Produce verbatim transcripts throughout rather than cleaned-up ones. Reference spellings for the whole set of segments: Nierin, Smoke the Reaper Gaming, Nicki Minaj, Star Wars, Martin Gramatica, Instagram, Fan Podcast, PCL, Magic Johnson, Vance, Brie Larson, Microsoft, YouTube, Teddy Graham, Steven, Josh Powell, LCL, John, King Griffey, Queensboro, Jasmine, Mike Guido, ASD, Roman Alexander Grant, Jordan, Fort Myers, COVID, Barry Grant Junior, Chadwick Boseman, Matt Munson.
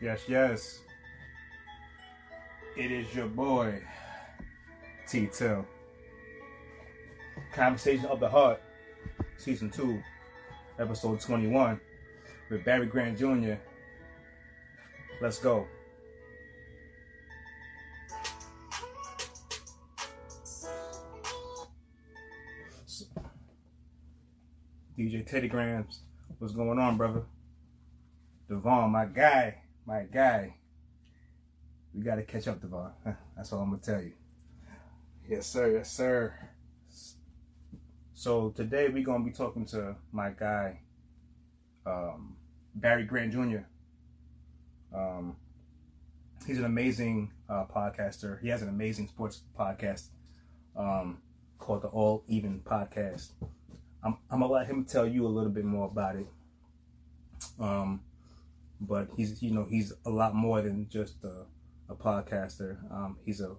Yes, yes. It is your boy, T Till. Conversation of the Heart, Season two, Episode twenty-one, with Barry Grant Junior Let's go. D J Teddy Grams, what's going on, brother? Devon, my guy, my guy. We got to catch up, Devon. That's all I'm going to tell you. Yes, sir. Yes, sir. So today we're going to be talking to my guy, um, Barry Grant Junior Um, he's an amazing uh, podcaster. He has an amazing sports podcast um, called the All Even Podcast. I'm, I'm gonna let him tell you a little bit more about it, um, but he's you know he's a lot more than just a, a podcaster. Um, he's a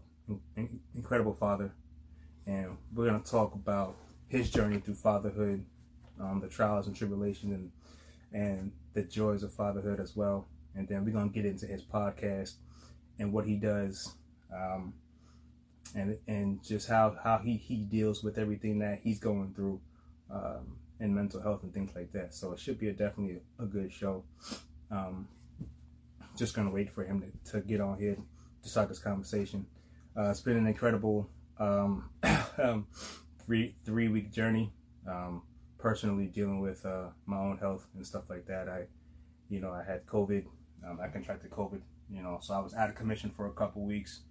in, incredible father, and we're gonna talk about his journey through fatherhood, um, the trials and tribulations, and and the joys of fatherhood as well. And then we're gonna get into his podcast and what he does, um, and and just how how he he deals with everything that he's going through. Um, and mental health and things like that. So it should be a, definitely a, a good show. Um, just going to wait for him to, to get on here to start this conversation. Uh, it's been an incredible um, three, three week journey, um, personally dealing with uh, my own health and stuff like that. I, you know, I had COVID. Um, I contracted COVID, you know, so I was out of commission for a couple weeks.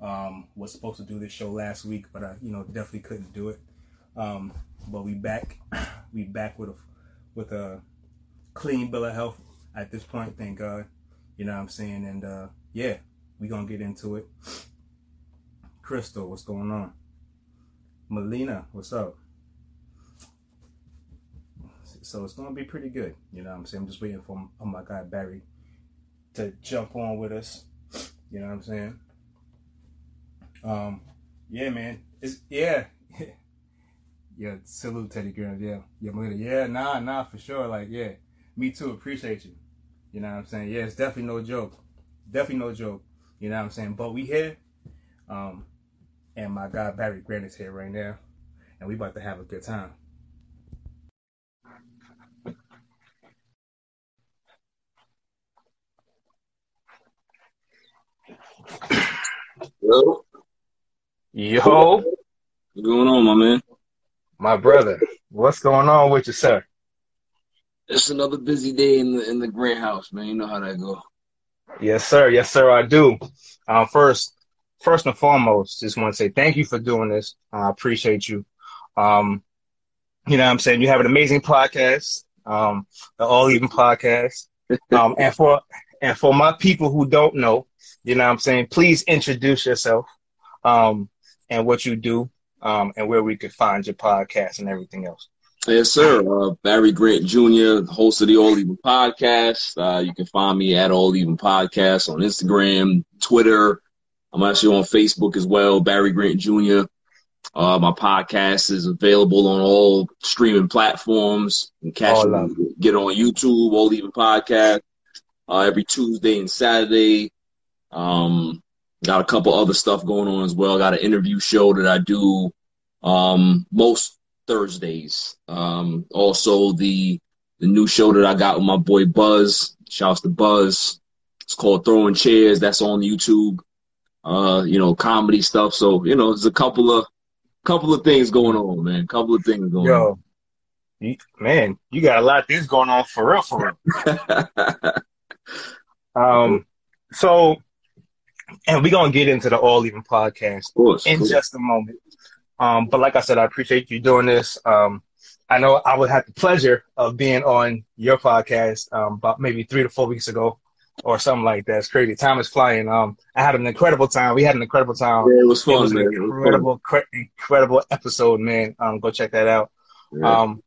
Um, was supposed to do this show last week, but I, you know, definitely couldn't do it. Um, but we back, we back with a, with a clean bill of health at this point. Thank God, you know what I'm saying? And, uh, yeah, we gonna get into it. Crystal, what's going on? Melina, what's up? So it's gonna be pretty good. You know what I'm saying? I'm just waiting for oh my God, Barry to jump on with us. You know what I'm saying? Um, yeah, man. It's, yeah. Yeah, salute Teddy Graham. Yeah, yeah, Melina. Yeah, nah, nah, for sure. Like, yeah, me too. Appreciate you. You know what I'm saying? Yeah, it's definitely no joke. Definitely no joke. You know what I'm saying? But we here, um, and my guy Barry Grant is here right now, and we about to have a good time. Yo, yo, what's going on, my man? My brother, what's going on with you, sir? It's another busy day in the in the Grant house, man. You know how that go. Yes, sir. Yes, sir. I do. Um, first, first and foremost, just want to say thank you for doing this. I appreciate you. Um, you know what I'm saying? You have an amazing podcast, um, the All Even Podcast. Um, and for and for my people who don't know, you know what I'm saying, please introduce yourself, um, and what you do. Um, and where we could find your podcast and everything else. Yes, sir. Uh, Barry Grant Junior, host of the All Even Podcast. Uh, you can find me at All Even Podcast on Instagram, Twitter. I'm actually on Facebook as well, Barry Grant Junior Uh, my podcast is available on all streaming platforms. You can catch me, get on YouTube, All Even Podcast, uh, every Tuesday and Saturday. Um, got a couple other stuff going on as well. Got an interview show that I do um, most Thursdays. Um, also, the the new show that I got with my boy Buzz. Shouts to Buzz. It's called Throwing Chairs. That's on YouTube. Uh, you know, comedy stuff. So you know, there's a couple of couple of things going on, man. Couple of things going Yo, on. You, man, you got a lot of things going on for real, for real. um, so. And we're going to get into the All Even Podcast course, in course. just a moment. Um, but like I said, I appreciate you doing this. Um, I know I would have the pleasure of being on your podcast um, about maybe three to four weeks ago or something like that. It's crazy. Time is flying. Um, I had an incredible time. We had an incredible time. Yeah, it was fun, it was man. An incredible, cre- incredible episode, man. Um, go check that out. Yeah. Um,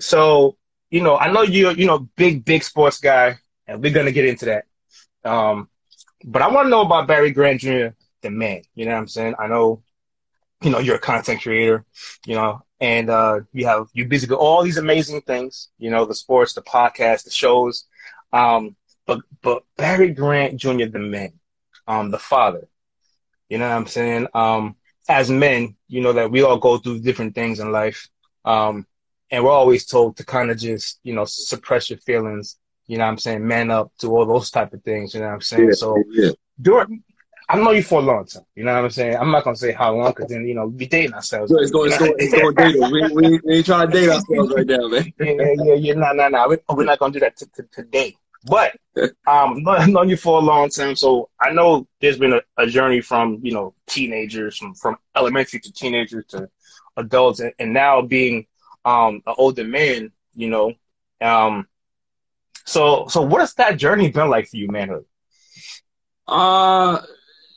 so, you know, I know you're, you know, big, big sports guy, and we're going to get into that. Um But I want to know about Barry Grant Junior, the man. You know what I'm saying? I know, you know, you're a content creator, you know, and uh, you have you busy with all these amazing things, you know, the sports, the podcasts, the shows. Um, But but Barry Grant Junior, the man, um, the father, you know what I'm saying? Um, as men, you know that we all go through different things in life. Um, and we're always told to kind of just, you know, suppress your feelings, you know what I'm saying, man up to all those type of things, you know what I'm saying? Yeah, so yeah. during I know you for a long time. You know what I'm saying? I'm not going to say how long, because then, you know, we dating ourselves. It's going, it's going, it's going dating. We, we, we ain't trying to date ourselves right now, man. Yeah, yeah, yeah. No, no, no. We're not going to do that t- t- today. But um, I've known you for a long time, so I know there's been a, a journey from, you know, teenagers, from, from elementary to teenagers to adults, and, and now being um, an older man, you know. Um, so, so what has that journey been like for you, manhood? Uh...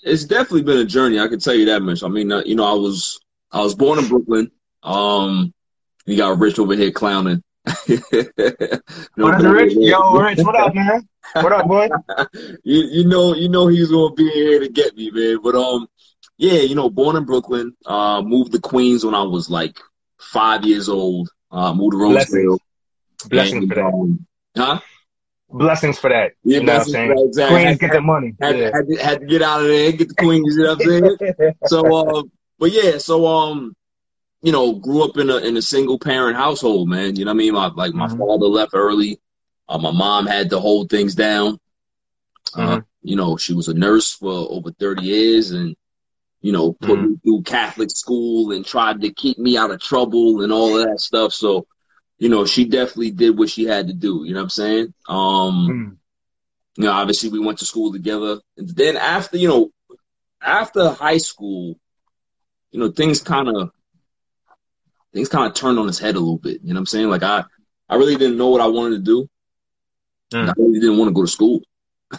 It's definitely been a journey. I can tell you that much. I mean, you know, I was I was born in Brooklyn. Um, you got Rich over here clowning. no what up, Rich? Yo, Rich, what up, man? What up, boy? you, you know, you know, he's gonna be here to get me, man. But um, yeah, you know, born in Brooklyn. Uh, moved to Queens when I was like five years old. Uh, moved to Rosedale. Blessings, Blessings for that. Huh? Blessings for that. Yeah, you know what I'm saying? That, exactly. Queens had, get the money. Had, yeah. had, to, had to get out of there and get the Queens, you know what I'm saying? So, uh, but yeah, so, um, you know, grew up in a in a single-parent household, man. You know what I mean? My, like, my mm-hmm. father left early. Uh, my mom had to hold things down. Uh, mm-hmm. You know, she was a nurse for over thirty years and, you know, put mm-hmm. me through Catholic school and tried to keep me out of trouble and all of that stuff. So, you know, she definitely did what she had to do. You know what I'm saying? Um, mm. You know, obviously we went to school together. And then after, you know, after high school, you know, things kind of, things kind of turned on its head a little bit. You know what I'm saying? Like I, I really didn't know what I wanted to do. Mm. I really didn't want to go to school.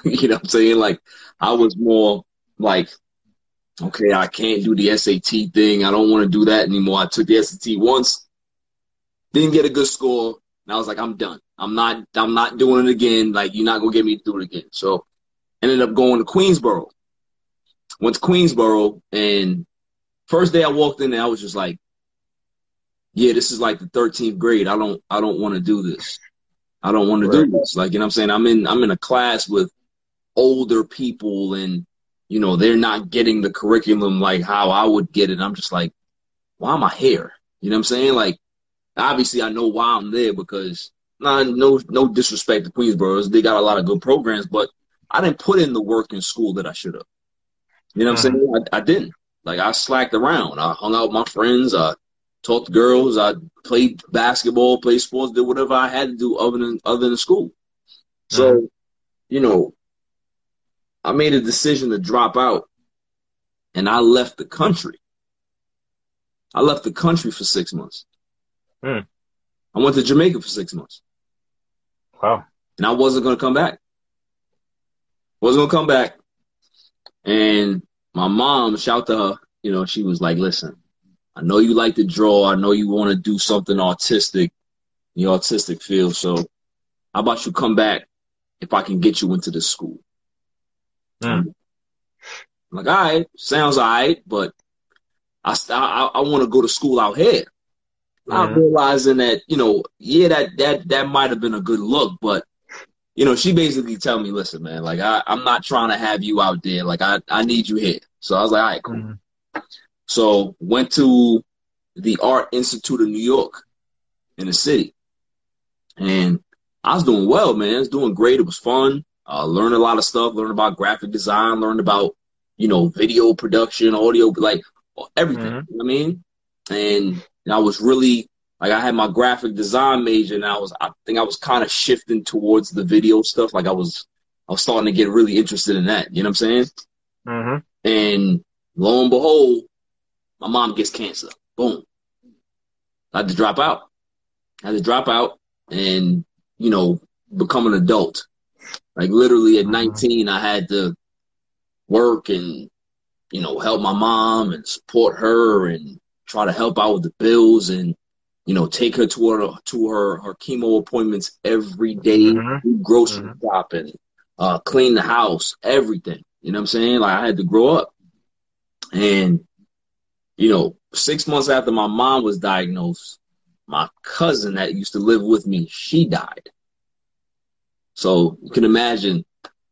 You know what I'm saying? Like I was more like, okay, I can't do the S A T thing. I don't want to do that anymore. I took the S A T once. Didn't get a good score, and I was like, I'm done. I'm not I'm not doing it again. Like, you're not going to get me to do it again. So ended up going to Queensboro. Went to Queensboro, and first day I walked in there, I was just like, yeah, this is like the thirteenth grade. I don't I don't want to do this. I don't want right. to do this. Like, you know what I'm saying? I'm in I'm in a class with older people, and, you know, they're not getting the curriculum like how I would get it. I'm just like, why am I here? You know what I'm saying? Like, obviously, I know why I'm there because nah, no no disrespect to Queensboro. They got a lot of good programs, but I didn't put in the work in school that I should have. You know what mm-hmm. I'm saying? I, I didn't. Like, I slacked around. I hung out with my friends. I talked to girls. I played basketball, played sports, did whatever I had to do other than, other than school. So, mm-hmm. you know, I made a decision to drop out, and I left the country. I left the country for six months. Hmm. I went to Jamaica for six months. Wow. And I wasn't going to come back. Wasn't going to come back. And my mom, shout to her, you know, she was like, listen, I know you like to draw. I know you want to do something artistic in your artistic field. So how about you come back if I can get you into this school? Hmm. I'm like, all right, sounds all right, but I, I, I want to go to school out here. I'm realizing that, you know, yeah, that that that might have been a good look, but, you know, she basically tell me, listen, man, like, I, I'm not trying to have you out there. Like, I, I need you here. So I was like, all right, cool. Mm-hmm. So went to the Art Institute of New York in the city. And I was doing well, man. I was doing great. It was fun. Uh, learned a lot of stuff. Learned about graphic design. Learned about, you know, video production, audio, like, everything. Mm-hmm. You know what I mean? And... And I was really, like, I had my graphic design major, and I was, I think I was kind of shifting towards the video stuff. Like, I was, I was starting to get really interested in that. You know what I'm saying? Mm-hmm. And lo and behold, my mom gets cancer. Boom. I had to drop out. I had to drop out and, you know, become an adult. Like, literally at mm-hmm. nineteen, I had to work and, you know, help my mom and support her and try to help out with the bills and, you know, take her to her to her, her chemo appointments every day, mm-hmm. grocery mm-hmm. shopping, uh, clean the house, everything. You know what I'm saying? Like, I had to grow up. And, you know, six months after my mom was diagnosed, my cousin that used to live with me, she died. So you can imagine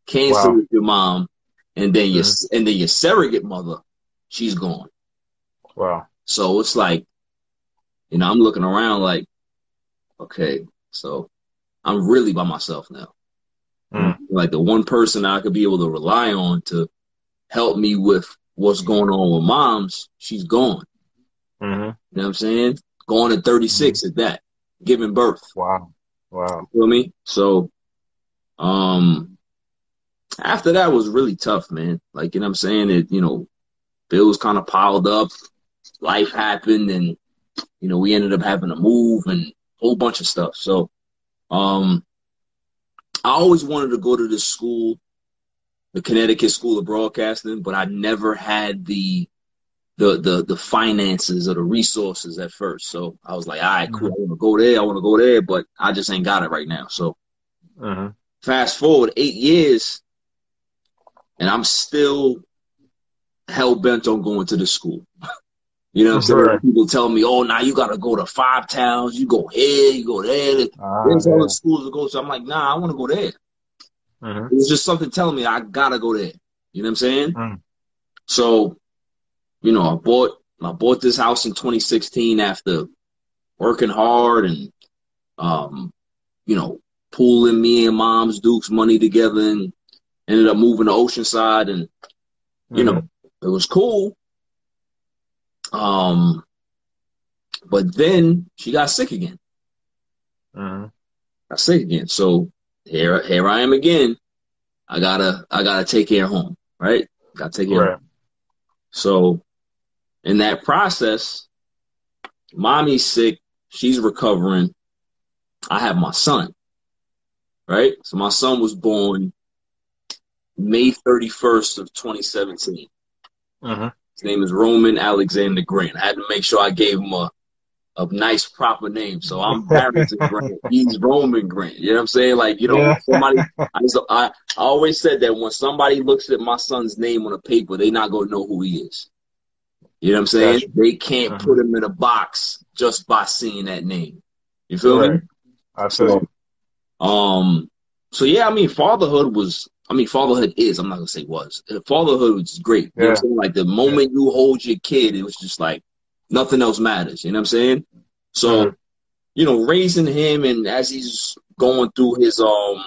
Kane's wow. still with your mom, and then your mm-hmm. and then your surrogate mother, she's gone. Wow. So it's like, you know, I'm looking around like, okay, so I'm really by myself now. Mm. Like the one person I could be able to rely on to help me with what's going on with mom's, she's gone. Mm-hmm. You know what I'm saying? Going at thirty-six mm-hmm. at that, giving birth. Wow. Wow. You feel me? So um, after that was really tough, man. Like, you know what I'm saying? It, you know, bills kind of piled up. Life happened, and, you know, we ended up having to move and a whole bunch of stuff. So um, I always wanted to go to this school, the Connecticut School of Broadcasting, but I never had the the the, the finances or the resources at first. So I was like, all right, cool, I want to go there, I want to go there, but I just ain't got it right now. So uh-huh. fast forward eight years, and I'm still hell-bent on going to this school. You know what I'm saying? Sure. People tell me, oh, now you got to go to five towns. You go here, you go there. Ah, There's all the schools to go to. I'm like, nah, I want to go there. Mm-hmm. It's just something telling me I got to go there. You know what I'm saying? Mm. So, you know, I bought I bought this house in twenty sixteen after working hard and, um, you know, pooling me and mom's Duke's money together, and ended up moving to Oceanside. And, you mm-hmm. know, it was cool. Um, but then she got sick again. Uh-huh. Got sick again. So here, here I am again. I gotta, I gotta take care of home, right? Gotta take care right. of home. So in that process, mommy's sick. She's recovering. I have my son, right? So my son was born May thirty-first of twenty seventeen. Uh-huh. His name is Roman Alexander Grant. I had to make sure I gave him a, a nice proper name. So I'm Barry Grant. He's Roman Grant. You know what I'm saying? Like, you know, yeah. somebody. I, just, I, I always said that when somebody looks at my son's name on a paper, they not going to know who he is. You know what I'm saying? Gotcha. They can't uh-huh. put him in a box just by seeing that name. You feel right. me? I feel so, um, so, yeah, I mean, fatherhood was – I mean, fatherhood is, I'm not going to say was. Fatherhood was great. You yeah. know what I'm saying? Like, the moment yeah. you hold your kid, it was just like nothing else matters. You know what I'm saying? So, mm-hmm. you know, raising him, and as he's going through his, um,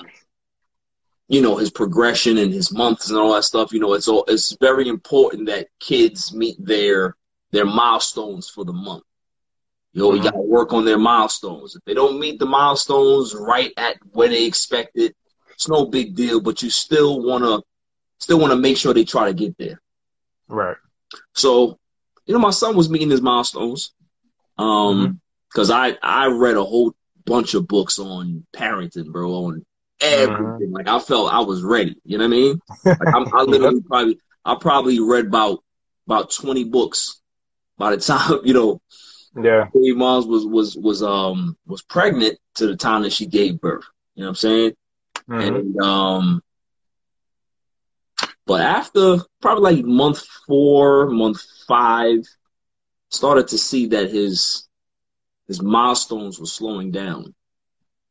you know, his progression and his months and all that stuff, you know, it's all, it's very important that kids meet their their milestones for the month. You know, mm-hmm. you got to work on their milestones. If they don't meet the milestones right at where they expect it, it's no big deal, but you still wanna still wanna make sure they try to get there. Right. So, you know, my son was meeting his milestones. Um, because mm-hmm. I, I read a whole bunch of books on parenting, bro, on everything. Mm-hmm. Like, I felt I was ready. You know what I mean? Like, I'm, I literally probably I probably read about about twenty books by the time, you know, yeah, baby moms was was was um was pregnant to the time that she gave birth. You know what I'm saying? Mm-hmm. And um, but after probably like month four, month five, started to see that his his milestones were slowing down.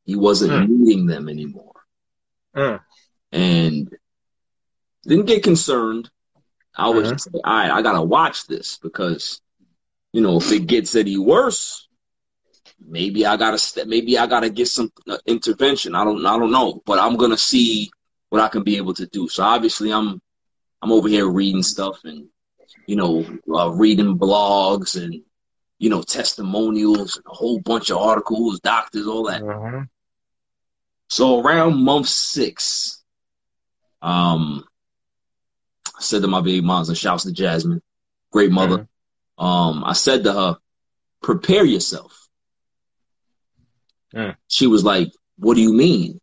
He wasn't mm. meeting them anymore, mm. and didn't get concerned. I was mm-hmm. just like, all right, I gotta watch this, because you know if it gets any worse, Maybe I gotta step. Maybe I gotta get some uh, intervention. I don't. I don't know. But I'm gonna see what I can be able to do. So obviously, I'm I'm over here reading stuff, and you know, uh, reading blogs, and you know, testimonials, and a whole bunch of articles, doctors, all that. Mm-hmm. So around month six, um, I said to my baby mom, and shouts to Jasmine, great mother. Mm-hmm. Um, I said to her, prepare yourself. She was like, what do you mean?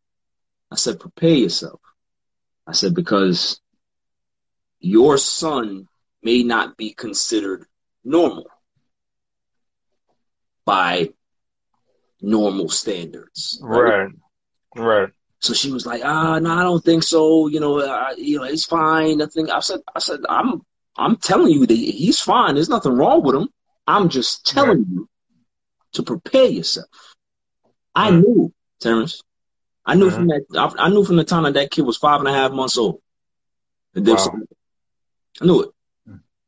I said, prepare yourself. I said, because your son may not be considered normal by normal standards. Right, right. right. So she was like, ah, no, I don't think so. You know, I, you know, he's fine. Nothing. I said, I said, I'm, I'm telling you that he's fine. There's nothing wrong with him. I'm just telling right. you to prepare yourself. I knew, Terrence, I knew uh-huh. from that. I, I knew from the time that that kid was five and a half months old. Wow. I knew it.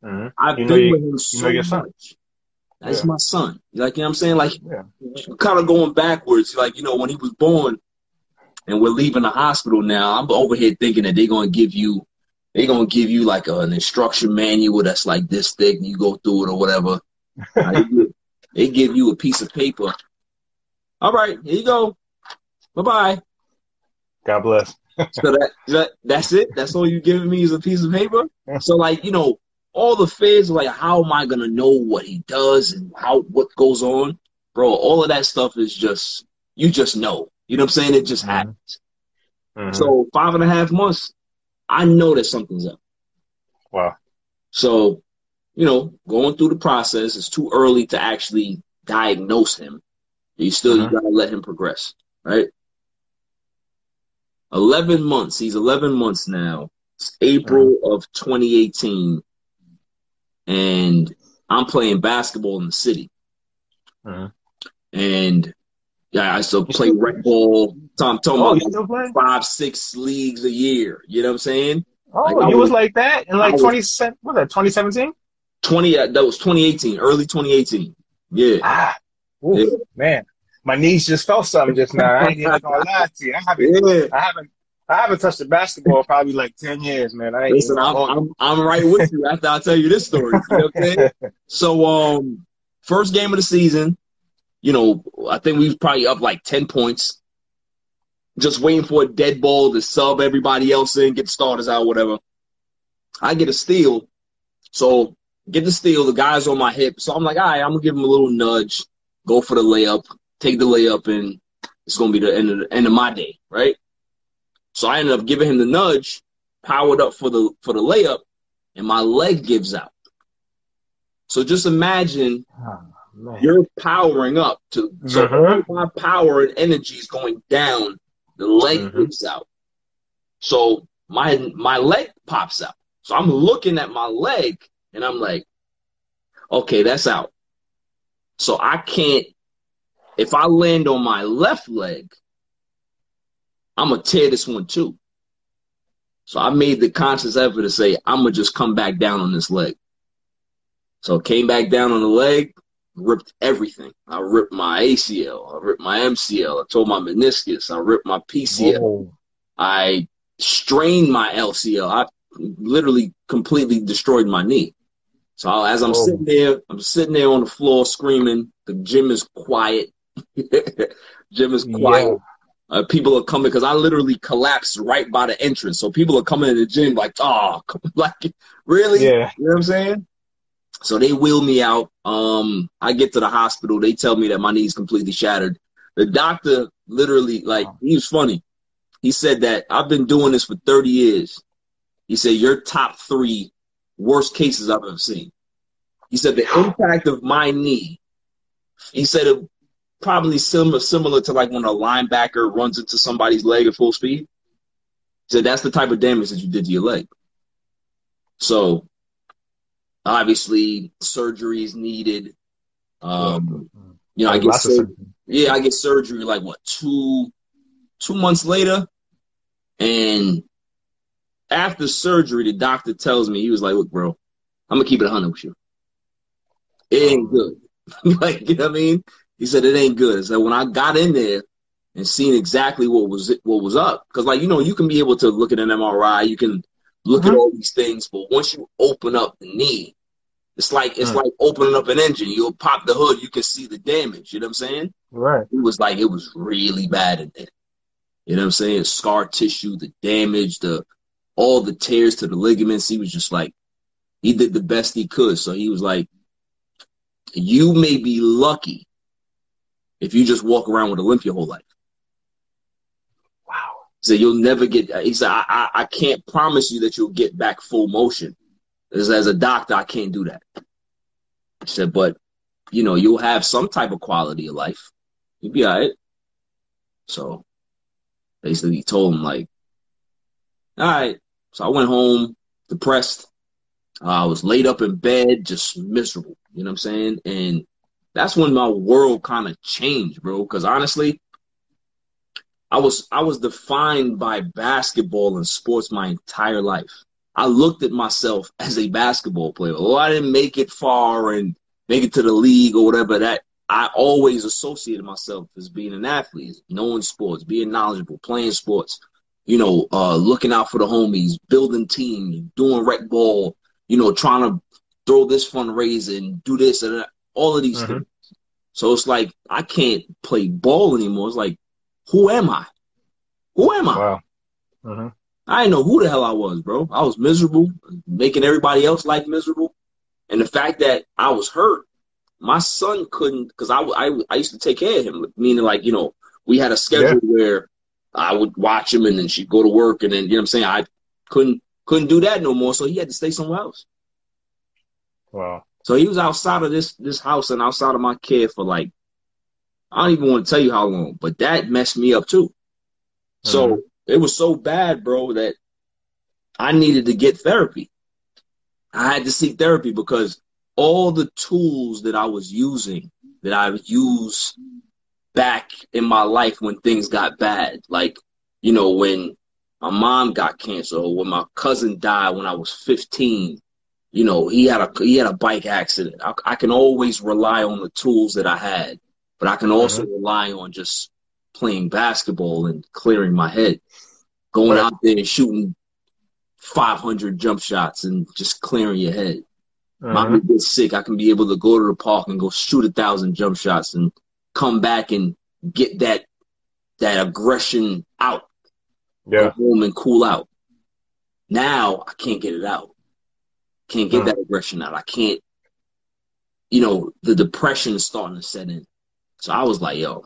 Uh-huh. I've you been with him so you know much. Son. That's yeah. my son. Like, you know what I'm saying? Like, yeah. kind of going backwards. Like, you know, when he was born and we're leaving the hospital now, I'm over here thinking that they're going to give you, they're going to give you like a, an instruction manual that's like this thick and you go through it or whatever. They, give, they give you a piece of paper. All right, here you go. Bye-bye. God bless. So that, that that's it? That's all you're giving me is a piece of paper? So, like, you know, all the fears, like, how am I going to know what he does and how what goes on? Bro, all of that stuff is just, you just know. You know what I'm saying? It just mm-hmm. happens. Mm-hmm. So five and a half months, I know that something's up. Wow. So, you know, going through the process, it's too early to actually diagnose him. You still mm-hmm. you got to let him progress, right? eleven months. He's eleven months now. It's April mm-hmm. of twenty eighteen. And I'm playing basketball in the city. Uh-huh. And yeah, I still play rec ball. So I'm talking oh, about like five, six leagues a year. You know what I'm saying? Oh, like, you was, was like that in like twenty seventeen? What was that, twenty seventeen? twenty, uh, that was twenty eighteen, early twenty eighteen. Yeah. Ah, ooh, yeah. Man, my knees just felt something just now. I ain't even gonna lie to you. I haven't, yeah. I haven't. I haven't touched the basketball probably like ten years, man. I ain't Listen, I'm, I'm I'm right with you after I tell you this story. You know what I'm saying? So, um, first game of the season, you know, I think we was probably up like ten points, just waiting for a dead ball to sub everybody else in, get the starters out, whatever. I get a steal, so get the steal. The guy's on my hip, so I'm like, all right, I'm gonna give him a little nudge, go for the layup, take the layup, and it's gonna be the end of the, end of my day, right? So I ended up giving him the nudge, powered up for the for the layup, and my leg gives out. So just imagine oh, you're powering up to so mm-hmm. my power and energy is going down. The leg mm-hmm. gives out. So my my leg pops out. So I'm looking at my leg and I'm like, okay, that's out. So I can't if I land on my left leg. I'm going to tear this one too. So I made the conscious effort to say, I'm going to just come back down on this leg. So came back down on the leg, ripped everything. I ripped my A C L. I ripped my M C L. I tore my meniscus. I ripped my P C L. Whoa. I strained my L C L. I literally completely destroyed my knee. So as I'm Whoa. sitting there, I'm sitting there on the floor screaming. The gym is quiet. Gym is quiet. Yeah. Uh, people are coming because I literally collapsed right by the entrance. So people are coming to the gym like, oh, like really? Yeah. You know what I'm saying? So they wheel me out. Um, I get to the hospital. They tell me that my knee's completely shattered. The doctor literally, like, he was funny. He said that I've been doing this for thirty years. He said, your top three worst cases I've ever seen. He said the impact of my knee, he said it probably similar similar to like when a linebacker runs into somebody's leg at full speed. So that's the type of damage that you did to your leg. So obviously surgery is needed. Um, you know, I get sur- yeah, I get surgery like what two two months later, and after surgery, the doctor tells me he was like, "Look, bro, I'm gonna keep it one hundred with you. It ain't good." Like, you know what I mean? He said it ain't good. So when I got in there and seen exactly what was what was up, because like you know you can be able to look at an M R I, you can look mm-hmm. at all these things, but once you open up the knee, it's like it's mm-hmm. like opening up an engine. You'll pop the hood, you can see the damage. You know what I'm saying? Right. It was like it was really bad in there. You know what I'm saying? Scar tissue, the damage, the all the tears to the ligaments. He was just like he did the best he could. So he was like, you may be lucky if you just walk around with a limp your whole life. Wow. So you'll never get, he said, I, I, I can't promise you that you'll get back full motion. As, as a doctor, I can't do that. I said, but, you know, you'll have some type of quality of life. You'll be all right. So basically he told him like, all right. So I went home depressed. Uh, I was laid up in bed, just miserable. You know what I'm saying? And that's when my world kind of changed, bro, because honestly, I was I was defined by basketball and sports my entire life. I looked at myself as a basketball player. Oh, I didn't make it far and make it to the league or whatever. That I always associated myself as being an athlete, knowing sports, being knowledgeable, playing sports, you know, uh, looking out for the homies, building teams, doing rec ball, you know, trying to throw this fundraiser and do this and that, all of these mm-hmm. things. So it's like, I can't play ball anymore. It's like, who am I? Who am I? Wow. Mm-hmm. I didn't know who the hell I was, bro. I was miserable, making everybody else's life miserable. And the fact that I was hurt, my son couldn't, because I, I, I used to take care of him, meaning like, you know, we had a schedule yeah. where I would watch him and then she'd go to work and then, you know what I'm saying, I couldn't couldn't do that no more, so he had to stay somewhere else. Wow. So he was outside of this this house and outside of my care for like, I don't even want to tell you how long, but that messed me up too. Mm-hmm. So it was so bad, bro, that I needed to get therapy. I had to seek therapy because all the tools that I was using, that I used back in my life when things got bad, like, you know, when my mom got cancer or when my cousin died when I was fifteen, you know, he had a he had a bike accident. I, I can always rely on the tools that I had, but I can also mm-hmm. rely on just playing basketball and clearing my head, going out there and shooting five hundred jump shots and just clearing your head. Mm-hmm. Mommy gets sick, I can be able to go to the park and go shoot a thousand jump shots and come back and get that that aggression out. Yeah. Go home and cool out. Now I can't get it out. Can't get mm-hmm. that aggression out. I can't, you know, the depression is starting to set in. So I was like, yo,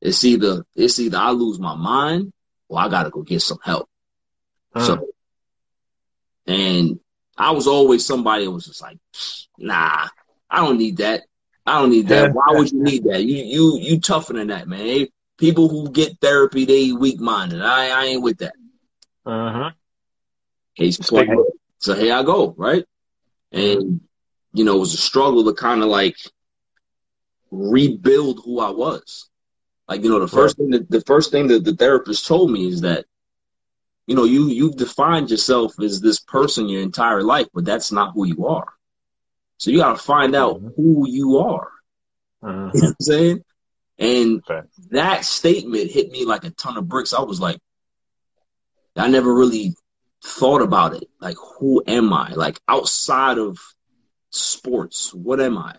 It's either it's either I lose my mind or I gotta go get some help. Mm. So, and I was always somebody that was just like, nah, I don't need that. I don't need that. Why would you need that? You you you tougher than that, man. They, people who get therapy, they weak minded. I I ain't with that. Uh huh. Case in point. So here I go, right? And you know, it was a struggle to kind of like rebuild who I was. Like, you know, the first thing that the first thing that the therapist told me is that, you know, you you've defined yourself as this person your entire life, but that's not who you are. So you got to find out who you are. Uh-huh. You know what I'm saying? And okay. that statement hit me like a ton of bricks. I was like, I never really thought about it. Like, who am I? Like, outside of sports, what am I?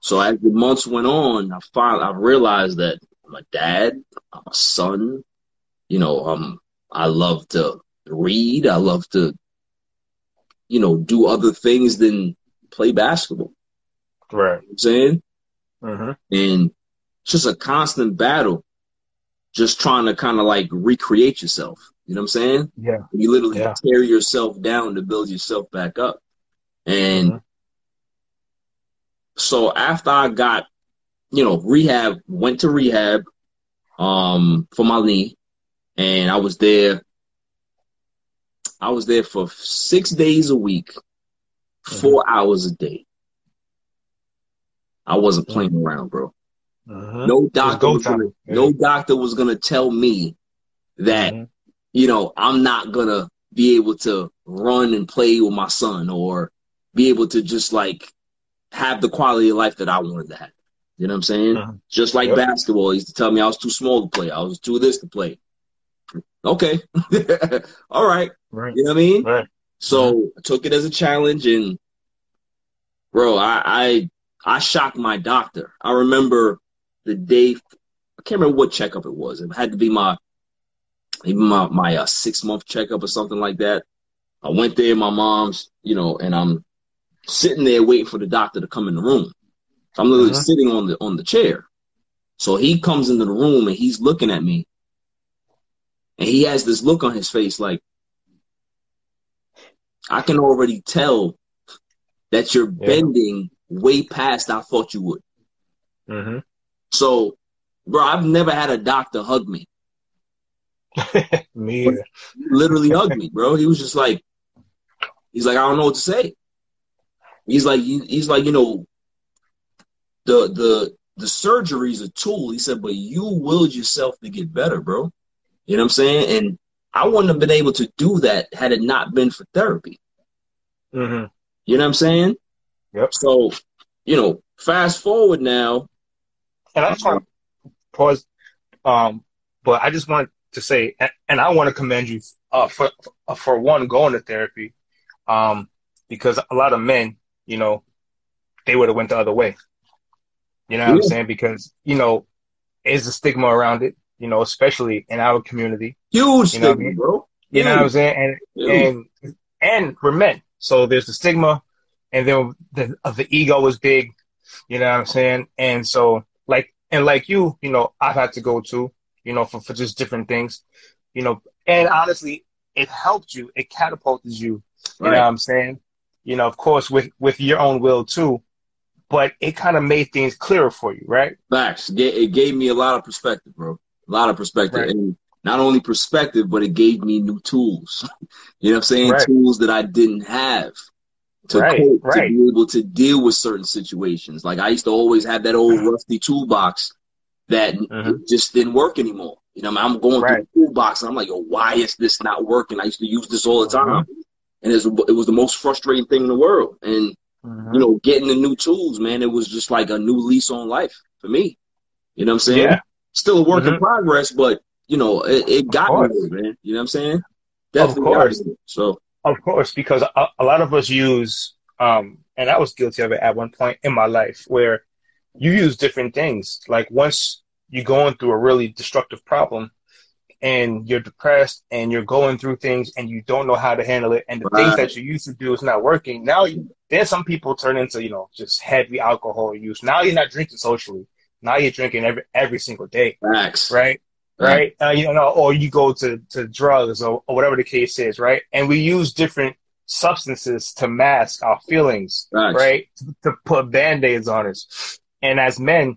So as the months went on, I finally I realized that I'm a dad, I'm a son, you know, um, I love to read, I love to, you know, do other things than play basketball. Right. You know what I'm saying? Mm-hmm. And it's just a constant battle, just trying to kind of like recreate yourself. You know what I'm saying? Yeah. You literally yeah. tear yourself down to build yourself back up. And mm-hmm. so after I got, you know, rehab, went to rehab um, for my knee, and I was there. I was there for six days a week, four mm-hmm. hours a day. I wasn't playing around, bro. Uh-huh. No doctor, was gonna, no doctor was gonna tell me that, mm-hmm. you know, I'm not gonna be able to run and play with my son or be able to just like have the quality of life that I wanted to have. You know what I'm saying? Uh-huh. Just like yep. basketball, he used to tell me I was too small to play. I was too this to play. Okay. All right. right. You know what I mean? Right. So yeah. I took it as a challenge, and bro, I, I I shocked my doctor. I remember the day, I can't remember what checkup it was. It had to be my even my, my uh, six-month checkup or something like that. I went there, my mom's, you know, and I'm sitting there waiting for the doctor to come in the room. So I'm literally uh-huh. sitting on the on the chair. So he comes into the room and he's looking at me, and he has this look on his face like, I can already tell that you're yeah. bending way past I thought you would. Mm-hmm. So, bro, I've never had a doctor hug me. Me either. He literally hugged me, bro. He was just like, he's like, I don't know what to say. He's like, he's like, you know, the the the surgery is a tool. He said, but you willed yourself to get better, bro. You know what I'm saying? And I wouldn't have been able to do that had it not been for therapy. Mm-hmm. You know what I'm saying? Yep. So, you know, fast forward now. And I just want to pause, um, but I just want to say, and I want to commend you uh, for, for one, going to therapy, um, because a lot of men, you know, they would have went the other way. You know what yeah. I'm saying? Because, you know, there's a stigma around it, you know, especially in our community. Huge you know stigma, I mean? bro. You Huge. know what I'm saying? And, and, and, and we're men. So there's the stigma, and then the, the ego is big. You know what I'm saying? And so, like, and like you, you know, I've had to go to, you know, for, for just different things, you know, and honestly, it helped you. It catapulted you. You right. know what I'm saying? You know, of course, with, with your own will, too. But it kind of made things clearer for you, right? Facts. It gave me a lot of perspective, bro. A lot of perspective. Right. And not only perspective, but it gave me new tools. You know what I'm saying? Right. Tools that I didn't have to right. cope, right. to be able to deal with certain situations. Like, I used to always have that old uh-huh. rusty toolbox that uh-huh. just didn't work anymore. You know, I mean? I'm going right. through the toolbox, and I'm like, yo, why is this not working? I used to use this all the time. Uh-huh. And it was, it was the most frustrating thing in the world. And Mm-hmm. you know, getting the new tools, man, it was just like a new lease on life for me. You know what I'm saying? Yeah. Still a work mm-hmm. in progress, but, you know, it, it got me, man. You know what I'm saying? Definitely. Of course. So. Of course, because a, a lot of us use, um, and I was guilty of it at one point in my life, where you use different things. Like, once you're going through a really destructive problem and you're depressed and you're going through things and you don't know how to handle it, and the right. things that you used to do is not working, now you... Then some people turn into, you know, just heavy alcohol use. Now you're not drinking socially. Now you're drinking every every single day. Facts. Right? Right? Mm-hmm. Uh, you know, or you go to, to drugs or, or whatever the case is, right? And we use different substances to mask our feelings, Facts. right? To, to put Band-Aids on us. And as men,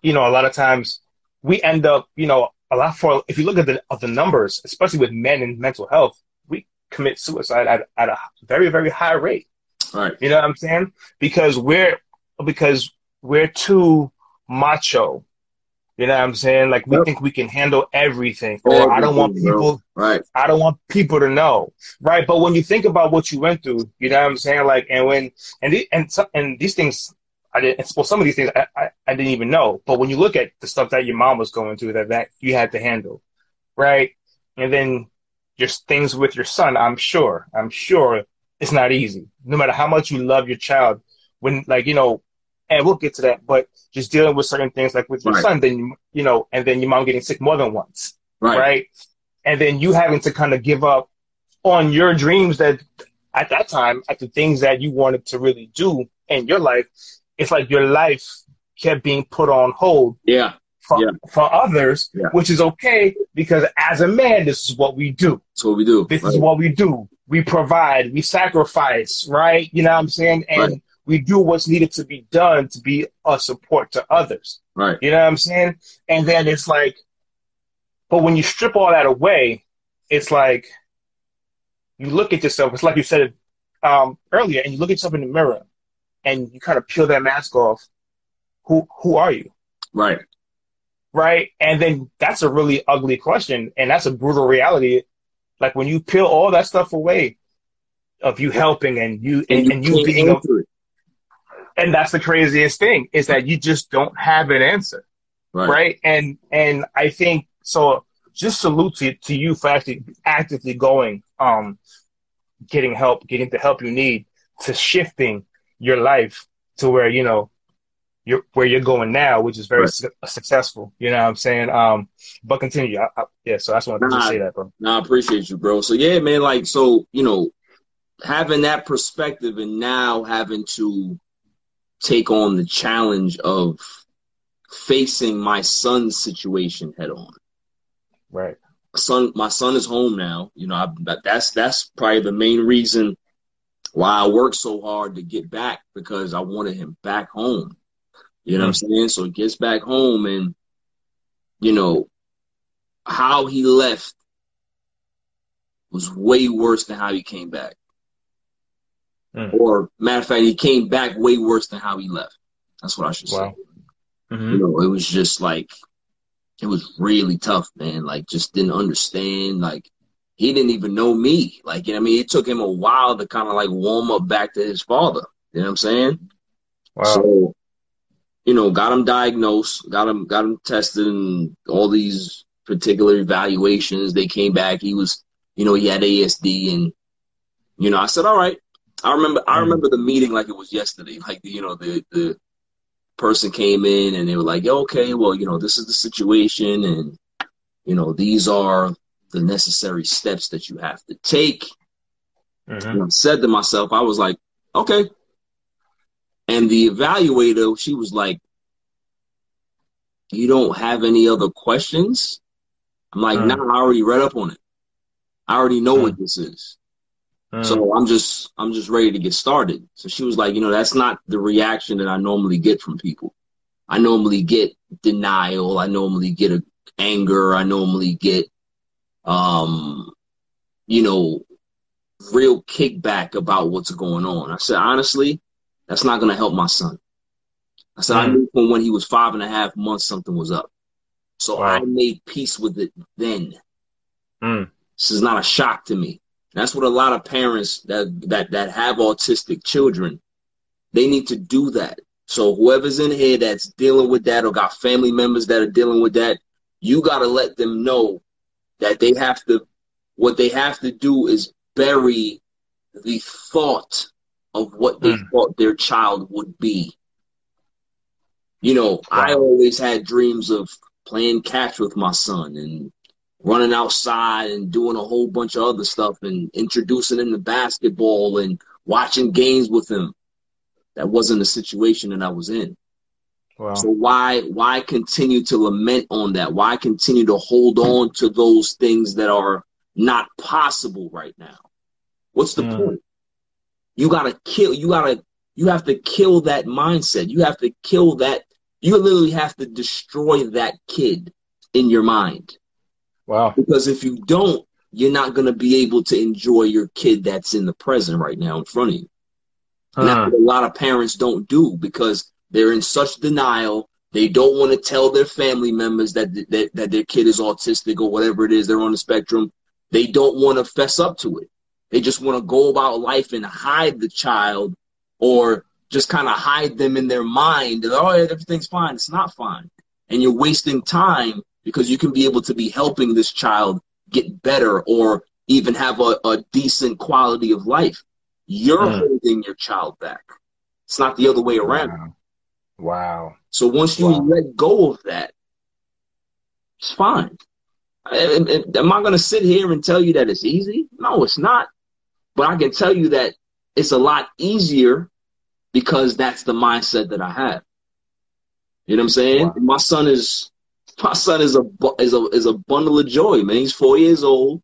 you know, a lot of times we end up, you know, a lot for, if you look at the, at the numbers, especially with men in mental health, we commit suicide at, at a very, very high rate. Right. You know what I'm saying? Because we're because we're too macho. You know what I'm saying? Like, we yep. think we can handle everything. Or I don't want people right. I don't want people to know. Right. But when you think about what you went through, you know what I'm saying? Like, and when and the, and some, and these things I didn't well some of these things I, I, I didn't even know. But when you look at the stuff that your mom was going through that, that you had to handle, right? And then your things with your son, I'm sure. I'm sure it's not easy. No matter how much you love your child, when, like, you know, and we'll get to that, but just dealing with certain things, like with your right. son, then, you, you know, and then your mom getting sick more than once, right? right? And then you having to kind of give up on your dreams that at that time, at the things that you wanted to really do in your life, it's like your life kept being put on hold yeah. For, yeah. for others, yeah. which is okay, because as a man, this is what we do. That's what we do. This right. is what we do. We provide, we sacrifice, right? You know what I'm saying? And right. we do what's needed to be done to be a support to others. Right. You know what I'm saying? And then it's like, but when you strip all that away, it's like you look at yourself. It's like you said um, earlier, and you look at yourself in the mirror, and you kind of peel that mask off. Who who are you? Right. Right? And then that's a really ugly question, and that's a brutal reality. Like, when you peel all that stuff away of you helping and you and, and, you, and you being a, and that's the craziest thing is that you just don't have an answer. Right. right? And and I think so just salute to, to you for actually actively going, um, getting help, getting the help you need to shifting your life to where, you know, you're where you're going now, which is very right. su- successful. You know what I'm saying? Um, but continue. I, I, yeah, so I just wanted nah, to say that, bro. Nah, I appreciate you, bro. So, yeah, man, like, so, you know, having that perspective and now having to take on the challenge of facing my son's situation head on. Right. My son, my son is home now. You know, I, that's that's probably the main reason why I worked so hard to get back, because I wanted him back home. You know what I'm saying? So he gets back home, and, you know, how he left was way worse than how he came back. Mm. Or, matter of fact, he came back way worse than how he left. That's what I should wow. say. Mm-hmm. You know, it was just like, it was really tough, man. Like, just didn't understand. Like, he didn't even know me. Like, you know what I mean? It took him a while to kind of like warm up back to his father. You know what I'm saying? Wow. So, you know, got him diagnosed, got him, got him tested, and all these particular evaluations. They came back. He was, you know, he had A S D, and you know, I said, all right. I remember, I remember the meeting like it was yesterday. Like, you know, the the person came in and they were like, okay, well, you know, this is the situation, and you know, these are the necessary steps that you have to take. Mm-hmm. And I said to myself, I was like, okay. And the evaluator, she was like, you don't have any other questions? I'm like, mm. nah, I already read up on it. I already know mm. what this is. Mm. So I'm just, I'm just ready to get started. So she was like, you know, that's not the reaction that I normally get from people. I normally get denial. I normally get a, anger. I normally get, um, you know, real kickback about what's going on. I said, honestly, that's not going to help my son. I said, mm. I knew from when he was five and a half months, something was up. So wow. I made peace with it then. Mm. This is not a shock to me. That's what a lot of parents that, that, that have autistic children, they need to do that. So whoever's in here that's dealing with that or got family members that are dealing with that, you got to let them know that they have to, what they have to do is bury the thought of what they mm. thought their child would be. You know, wow. I always had dreams of playing catch with my son and running outside and doing a whole bunch of other stuff and introducing him to basketball and watching games with him. That wasn't the situation that I was in. Wow. So why why continue to lament on that? Why continue to hold on to those things that are not possible right now? What's the mm. point? You gotta kill, you gotta, you have to kill that mindset. You have to kill that. You literally have to destroy that kid in your mind. Wow. Because if you don't, you're not going to be able to enjoy your kid that's in the present right now in front of you. And uh-huh. that's what a lot of parents don't do because they're in such denial. They don't want to tell their family members that, that, that their kid is autistic or whatever it is, they're on the spectrum. They don't want to fess up to it. They just want to go about life and hide the child or just kind of hide them in their mind. And, oh, everything's fine. It's not fine. And you're wasting time because you can be able to be helping this child get better or even have a, a decent quality of life. You're mm. holding your child back. It's not the other way around. Wow. wow. So once you wow. let go of that, it's fine. I, I, am I going to sit here and tell you that it's easy? No, it's not. But I can tell you that it's a lot easier because that's the mindset that I have. You know what I'm saying? Wow. My son is my son is a is a is a bundle of joy, man. He's four years old,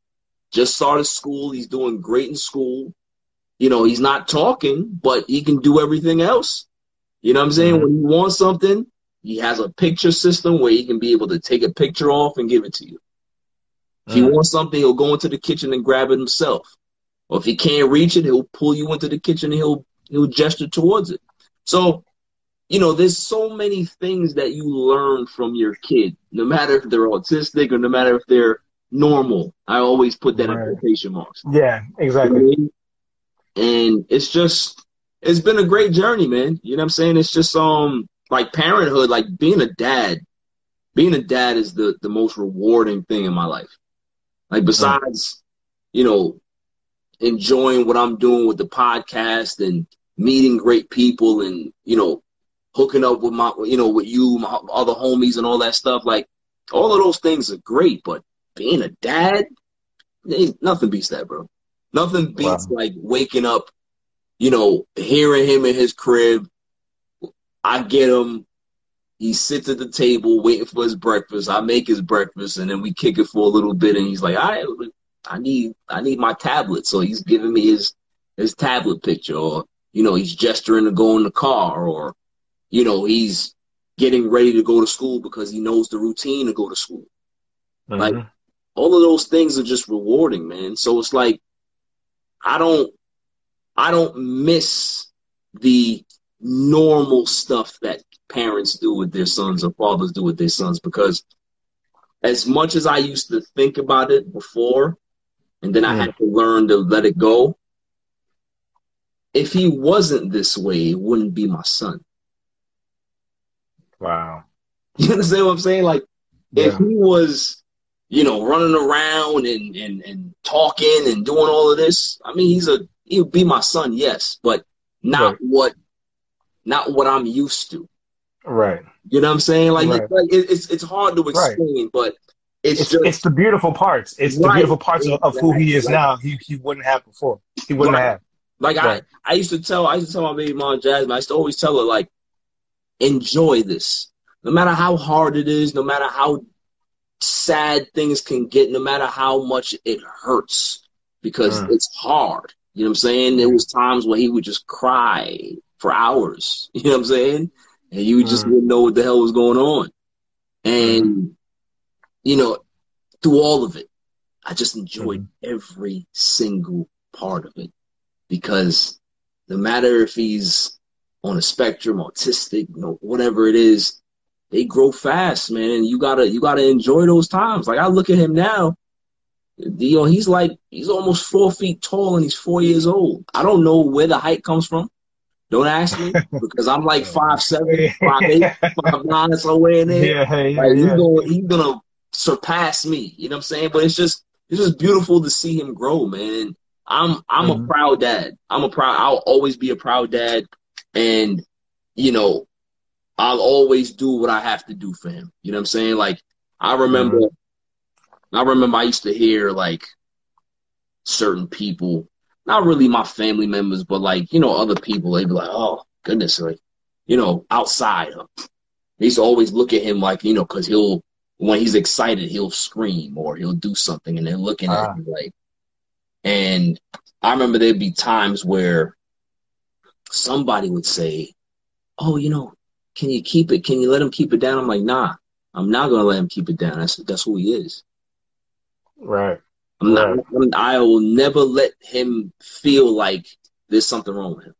just started school. He's doing great in school. You know, he's not talking, but he can do everything else. You know what I'm saying? Mm-hmm. When he wants something, he has a picture system where he can be able to take a picture off and give it to you. If mm-hmm. he wants something, he'll go into the kitchen and grab it himself. Or if he can't reach it, he'll pull you into the kitchen and he'll he'll gesture towards it. So, you know, there's so many things that you learn from your kid, no matter if they're autistic or no matter if they're normal. I always put that right. in quotation marks. Yeah, exactly. You know what I mean? And it's just, it's been a great journey, man. You know what I'm saying? It's just um like parenthood, like being a dad. Being a dad is the, the most rewarding thing in my life. Like besides, you know, enjoying what I'm doing with the podcast and meeting great people and, you know, hooking up with my, you know, with you, my other homies and all that stuff. Like all of those things are great, but being a dad, nothing beats that, bro. Nothing beats wow. like waking up, you know, hearing him in his crib. I get him. He sits at the table waiting for his breakfast. I make his breakfast, and then we kick it for a little bit. And he's like, "I, I need, I need my tablet." So he's giving me his his tablet picture, or you know, he's gesturing to go in the car, or you know, he's getting ready to go to school because he knows the routine to go to school. Mm-hmm. Like all of those things are just rewarding, man. So it's like I don't, I don't miss the normal stuff that parents do with their sons or fathers do with their sons, because as much as I used to think about it before, and then I had to learn to let it go, if he wasn't this way, it wouldn't be my son. Wow. You understand what I'm saying? Like, yeah. If he was, you know, running around and, and, and talking and doing all of this, I mean, he's a he'll be my son, yes, but not right. what not what I'm used to. Right. You know what I'm saying? Like, right. it, like it, it's it's hard to explain, right. but it's it's, just, it's the beautiful parts. It's right. the beautiful parts of, of who he is right. now. He he wouldn't have before. He wouldn't right. have. Like right. I, I used to tell I used to tell my baby mom Jasmine, I used to always tell her, like, enjoy this. No matter how hard it is, no matter how sad things can get, no matter how much it hurts, because mm. it's hard. You know what I'm saying? There was times where he would just cry for hours. You know what I'm saying? And you just mm. wouldn't know what the hell was going on. And, mm. you know, through all of it, I just enjoyed mm. every single part of it. Because no matter if he's on a spectrum, autistic, you know, whatever it is, they grow fast, man. And you gotta you gotta enjoy those times. Like, I look at him now, you know, he's like he's almost four feet tall and he's four years old. I don't know where the height comes from. Don't ask me, because I'm like five seven, five eight, five nine somewhere in there. Yeah, yeah, like, he's yeah. gonna he's gonna surpass me. You know what I'm saying? But it's just it's just beautiful to see him grow, man. I'm I'm mm-hmm. a proud dad. I'm a proud. I'll always be a proud dad, and you know, I'll always do what I have to do for him. You know what I'm saying? Like, I remember, mm-hmm. I remember I used to hear, like, certain people, not really my family members, but, like, you know, other people. They'd be like, "Oh goodness," like, you know, outside. They used to always look at him like, you know, because he'll when he's excited, he'll scream or he'll do something, and they're looking uh-huh. at him like. And I remember there'd be times where somebody would say, "Oh, you know, can you keep it? Can you let him keep it down?" I'm like, "Nah, I'm not going to let him keep it down. That's that's who he is." Right. I'm not, right. I'm, I will never let him feel like there's something wrong with him.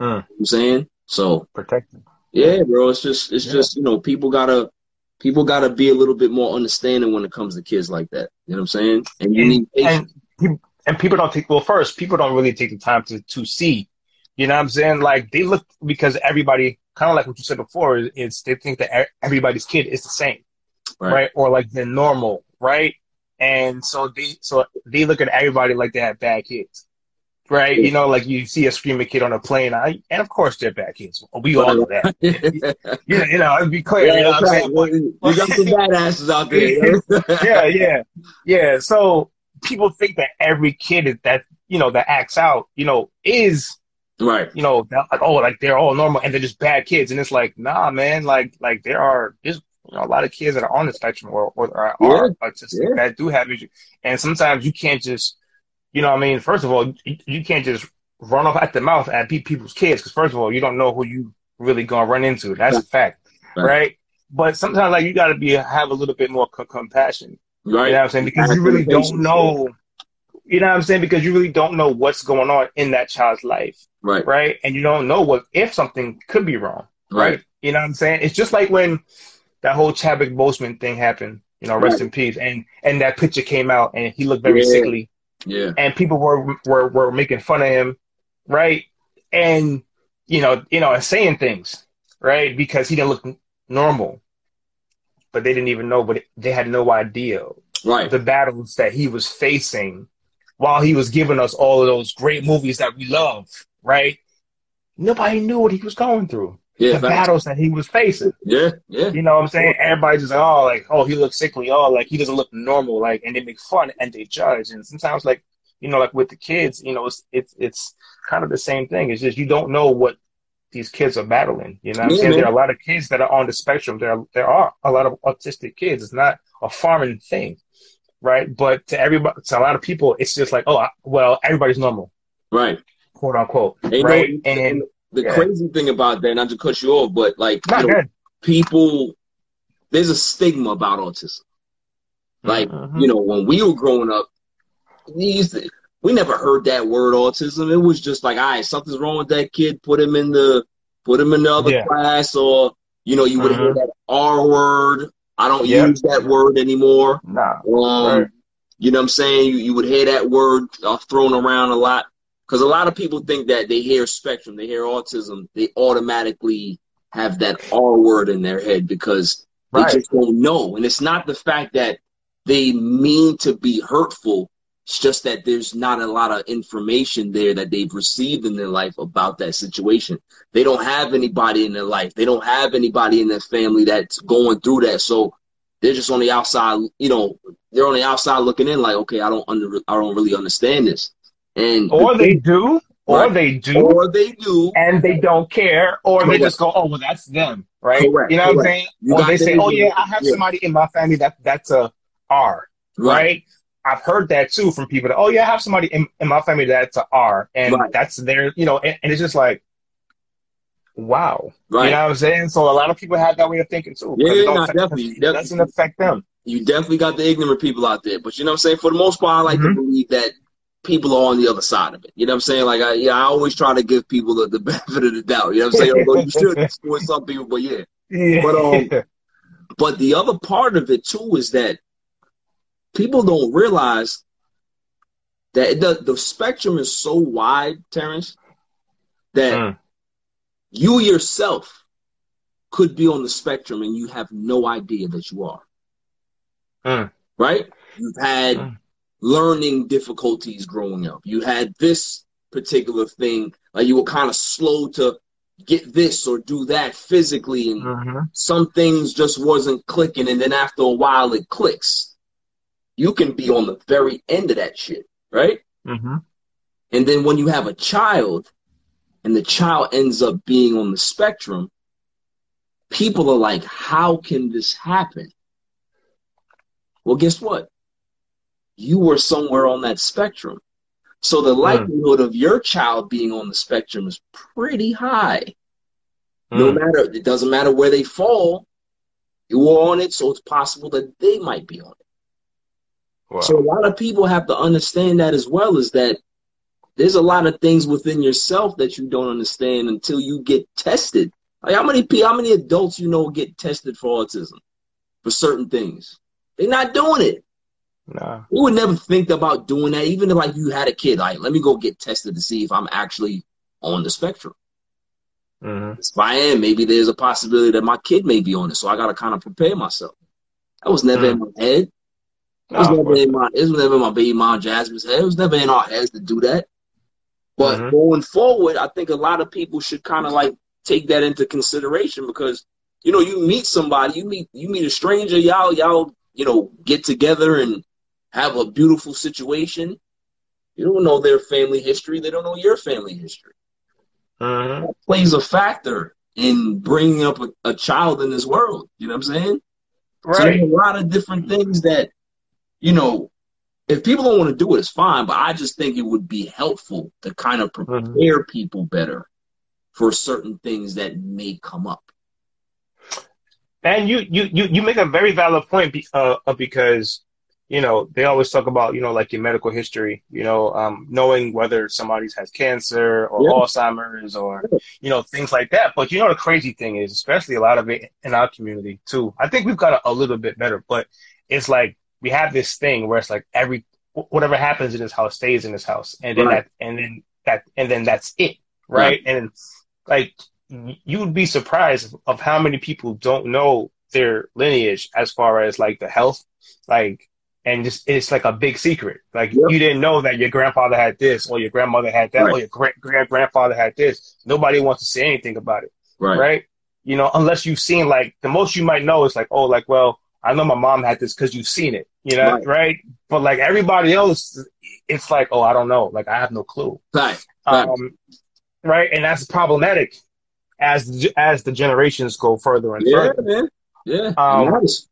Hmm. You know what I'm saying? So protect him. Yeah, bro. It's just it's yeah. just, you know, people gotta people gotta be a little bit more understanding when it comes to kids like that. You know what I'm saying? And you need patience. And people don't take, well, first, people don't really take the time to, to see, you know what I'm saying? Like, they look, because everybody, kind of like what you said before, it's they think that everybody's kid is the same, right? right? Or like they're normal, right? And so they, so they look at everybody like they have bad kids, right? Yeah. You know, like you see a screaming kid on a plane, I, and of course they're bad kids. We all know that. you, know, you know, it'd be clear. Yeah, you know what right. I'm saying? You got some badasses out there. You know? yeah, yeah, yeah. So, people think that every kid that, you know, that acts out, you know, is right. You know, like, oh, like they're all normal and they're just bad kids. And it's like, nah, man, like, like there are there's you know, a lot of kids that are on the spectrum or, or, or yeah. are autistic yeah. that do have issues. And sometimes you can't just, you know what I mean? First of all, you, you can't just run off at the mouth and beat people's kids. Cause first of all, you don't know who you really going to run into. That's yeah. a fact. Right. right. But sometimes, like, you got to be, have a little bit more c- compassion. Right. You know what I'm saying? Because you really don't know, you know what I'm saying? Because you really don't know what's going on in that child's life. Right. Right. And you don't know what, if something could be wrong. Right. right? You know what I'm saying? It's just like when that whole Chadwick Boseman thing happened, you know, rest right. in peace. And, and that picture came out and he looked very yeah. sickly. Yeah. And people were, were, were making fun of him. Right. And, you know, you know, and saying things, right. Because he didn't look normal. But they didn't even know, but they had no idea right. the battles that he was facing while he was giving us all of those great movies that we love, right? Nobody knew what he was going through, yeah, the fact. battles that he was facing. Yeah, yeah. You know what I'm saying? Everybody's just like, oh, like, oh, he looks sickly, oh, like, he doesn't look normal, like, and they make fun and they judge. And sometimes, like, you know, like with the kids, you know, it's it's, it's kind of the same thing. It's just you don't know what these kids are battling, you know what I'm yeah, saying? Man. There are a lot of kids that are on the spectrum. There are, there are a lot of autistic kids. It's not a foreign thing, right? But to everybody, to a lot of people, it's just like, oh, I, well, everybody's normal. Right. Quote, unquote. And right? You know, and the yeah. crazy thing about that, not to cut you off, but like, you know, people, there's a stigma about autism. Like, mm-hmm. you know, when we were growing up, these we never heard that word autism. It was just like, all right, something's wrong with that kid. Put him in the, put him in the other yeah. class, or, you know, you would mm-hmm. hear that R word. I don't yep. use that word anymore. Nah. Um, right. You know what I'm saying? You, you would hear that word uh, thrown around a lot. Because a lot of people think that they hear spectrum, they hear autism, they automatically have that R word in their head because right. they just don't know. And it's not the fact that they mean to be hurtful. It's just that there's not a lot of information there that they've received in their life about that situation. They don't have anybody in their life. They don't have anybody in their family that's going through that. So they're just on the outside, you know, they're on the outside looking in like, okay, I don't under, I don't really understand this. And or they do, or right. they do, or they do, and they don't care, or correct. They just go, oh, well, that's them, right? Correct. You know correct. What I'm saying? You or they say, oh yeah, I have yeah. somebody in my family that that's a R, right? right? I've heard that too from people. That, oh yeah, I have somebody in, in my family that's a R, and right. that's their, you know, and, and it's just like, wow, right? You know what I'm saying? So a lot of people have that way of thinking too. Yeah, yeah no, definitely, it doesn't definitely. affect them. You definitely got the ignorant people out there, but you know what I'm saying? For the most part, I like mm-hmm. to believe that people are on the other side of it. You know what I'm saying? Like, I yeah, I always try to give people the, the benefit of the doubt. You know what I'm saying? Although you should with some people, but yeah. yeah. But, um, but the other part of it, too, is that people don't realize that the, the spectrum is so wide, Terrence, that mm. you yourself could be on the spectrum and you have no idea that you are. Mm. Right? You've had... Mm. learning difficulties growing up. You had this particular thing, like you were kind of slow to get this or do that physically, and mm-hmm. some things just wasn't clicking, and then after a while it clicks. You can be on the very end of that shit, right? Mm-hmm. And then when you have a child, and the child ends up being on the spectrum, people are like, how can this happen? Well, guess what? You were somewhere on that spectrum. So the likelihood mm. of your child being on the spectrum is pretty high. Mm. No matter, it doesn't matter where they fall, you were on it, so it's possible that they might be on it. Wow. So a lot of people have to understand that as well, is that there's a lot of things within yourself that you don't understand until you get tested. Like how many how many adults you know get tested for autism, for certain things? They're not doing it. Nah. You would never think about doing that, even if like you had a kid. Like, let me go get tested to see if I'm actually on the spectrum. Mm-hmm. If I am, maybe there's a possibility that my kid may be on it, so I got to kind of prepare myself. That was never mm-hmm. in my head. It was, nah, never in my, it was never in my baby mom Jasmine's head. It was never in our heads to do that. But mm-hmm. going forward, I think a lot of people should kind of like take that into consideration because, you know, you meet somebody, you meet you meet a stranger, y'all y'all you know get together and have a beautiful situation. You don't know their family history. They don't know your family history. Mm-hmm. That plays a factor in bringing up a, a child in this world. You know what I'm saying? Right. So there's a lot of different things that, you know, if people don't want to do it, it's fine. But I just think it would be helpful to kind of prepare mm-hmm. people better for certain things that may come up. And you, you, you, you make a very valid point uh, because you know, they always talk about, you know, like your medical history, you know, um, knowing whether somebody has cancer or yeah. Alzheimer's or, you know, things like that. But, you know, the crazy thing is, especially a lot of it in our community, too. I think we've got a, a little bit better, but it's like we have this thing where it's like every whatever happens in this house stays in this house. And then right. that and then that and then that's it. Right. right. And like you would be surprised of how many people don't know their lineage as far as like the health, like. And just it's like a big secret. Like yep. you didn't know that your grandfather had this, or your grandmother had that, right. or your great grand grandfather had this. Nobody wants to say anything about it, right. right? You know, unless you've seen like the most you might know is like, oh, like well, I know my mom had this because you've seen it, you know, right. right? But like everybody else, it's like, oh, I don't know, like I have no clue, right? Right, um, right? And that's problematic as as the generations go further and yeah, further. Man. Yeah, um, nice.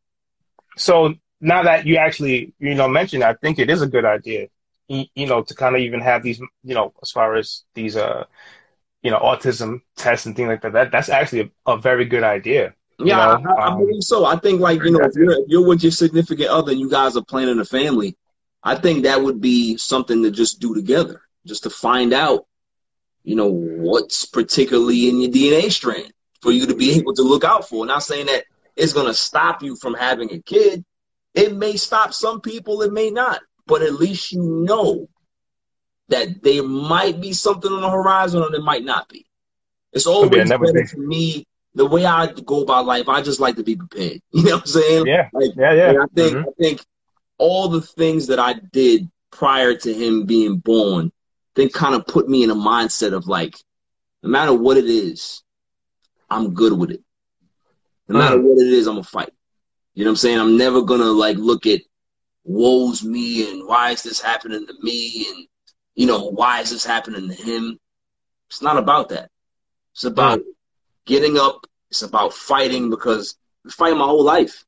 So. Now that you actually, you know, mentioned, I think it is a good idea, you know, to kind of even have these, you know, as far as these, uh, you know, autism tests and things like that. That that's actually a, a very good idea. Yeah, you know? I, I believe um, so. I think, like, you know, if you're, you're with your significant other and you guys are planning a family, I think that would be something to just do together, just to find out you know, what's particularly in your D N A strand for you to be able to look out for. Not saying that it's going to stop you from having a kid. It may stop some people, it may not. But at least you know that there might be something on the horizon or there might not be. It's always be better for me. The way I go about life, I just like to be prepared. You know what I'm saying? Yeah, like, yeah, yeah. I think, mm-hmm. I think all the things that I did prior to him being born, they kind of put me in a mindset of like, no matter what it is, I'm good with it. No mm-hmm. matter what it is, I'm going to fight. You know what I'm saying? I'm never going to like look at woe's me and why is this happening to me and, you know, why is this happening to him? It's not about that. It's about mm-hmm. getting up. It's about fighting because I've been fighting my whole life.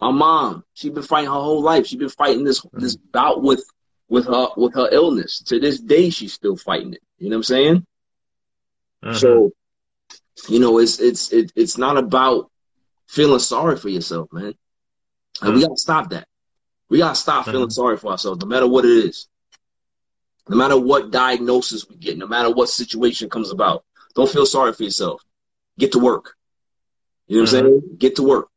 My mom, she's been fighting her whole life. She's been fighting this mm-hmm. this bout with with her with her illness. To this day, she's still fighting it. You know what I'm saying? Mm-hmm. So, you know, it's it's it, it's not about feeling sorry for yourself, man. Mm-hmm. And we gotta stop that. We gotta stop mm-hmm. feeling sorry for ourselves, no matter what it is, no matter what diagnosis we get, no matter what situation comes about. Don't feel sorry for yourself. Get to work. You know what mm-hmm. I'm saying? Get to work.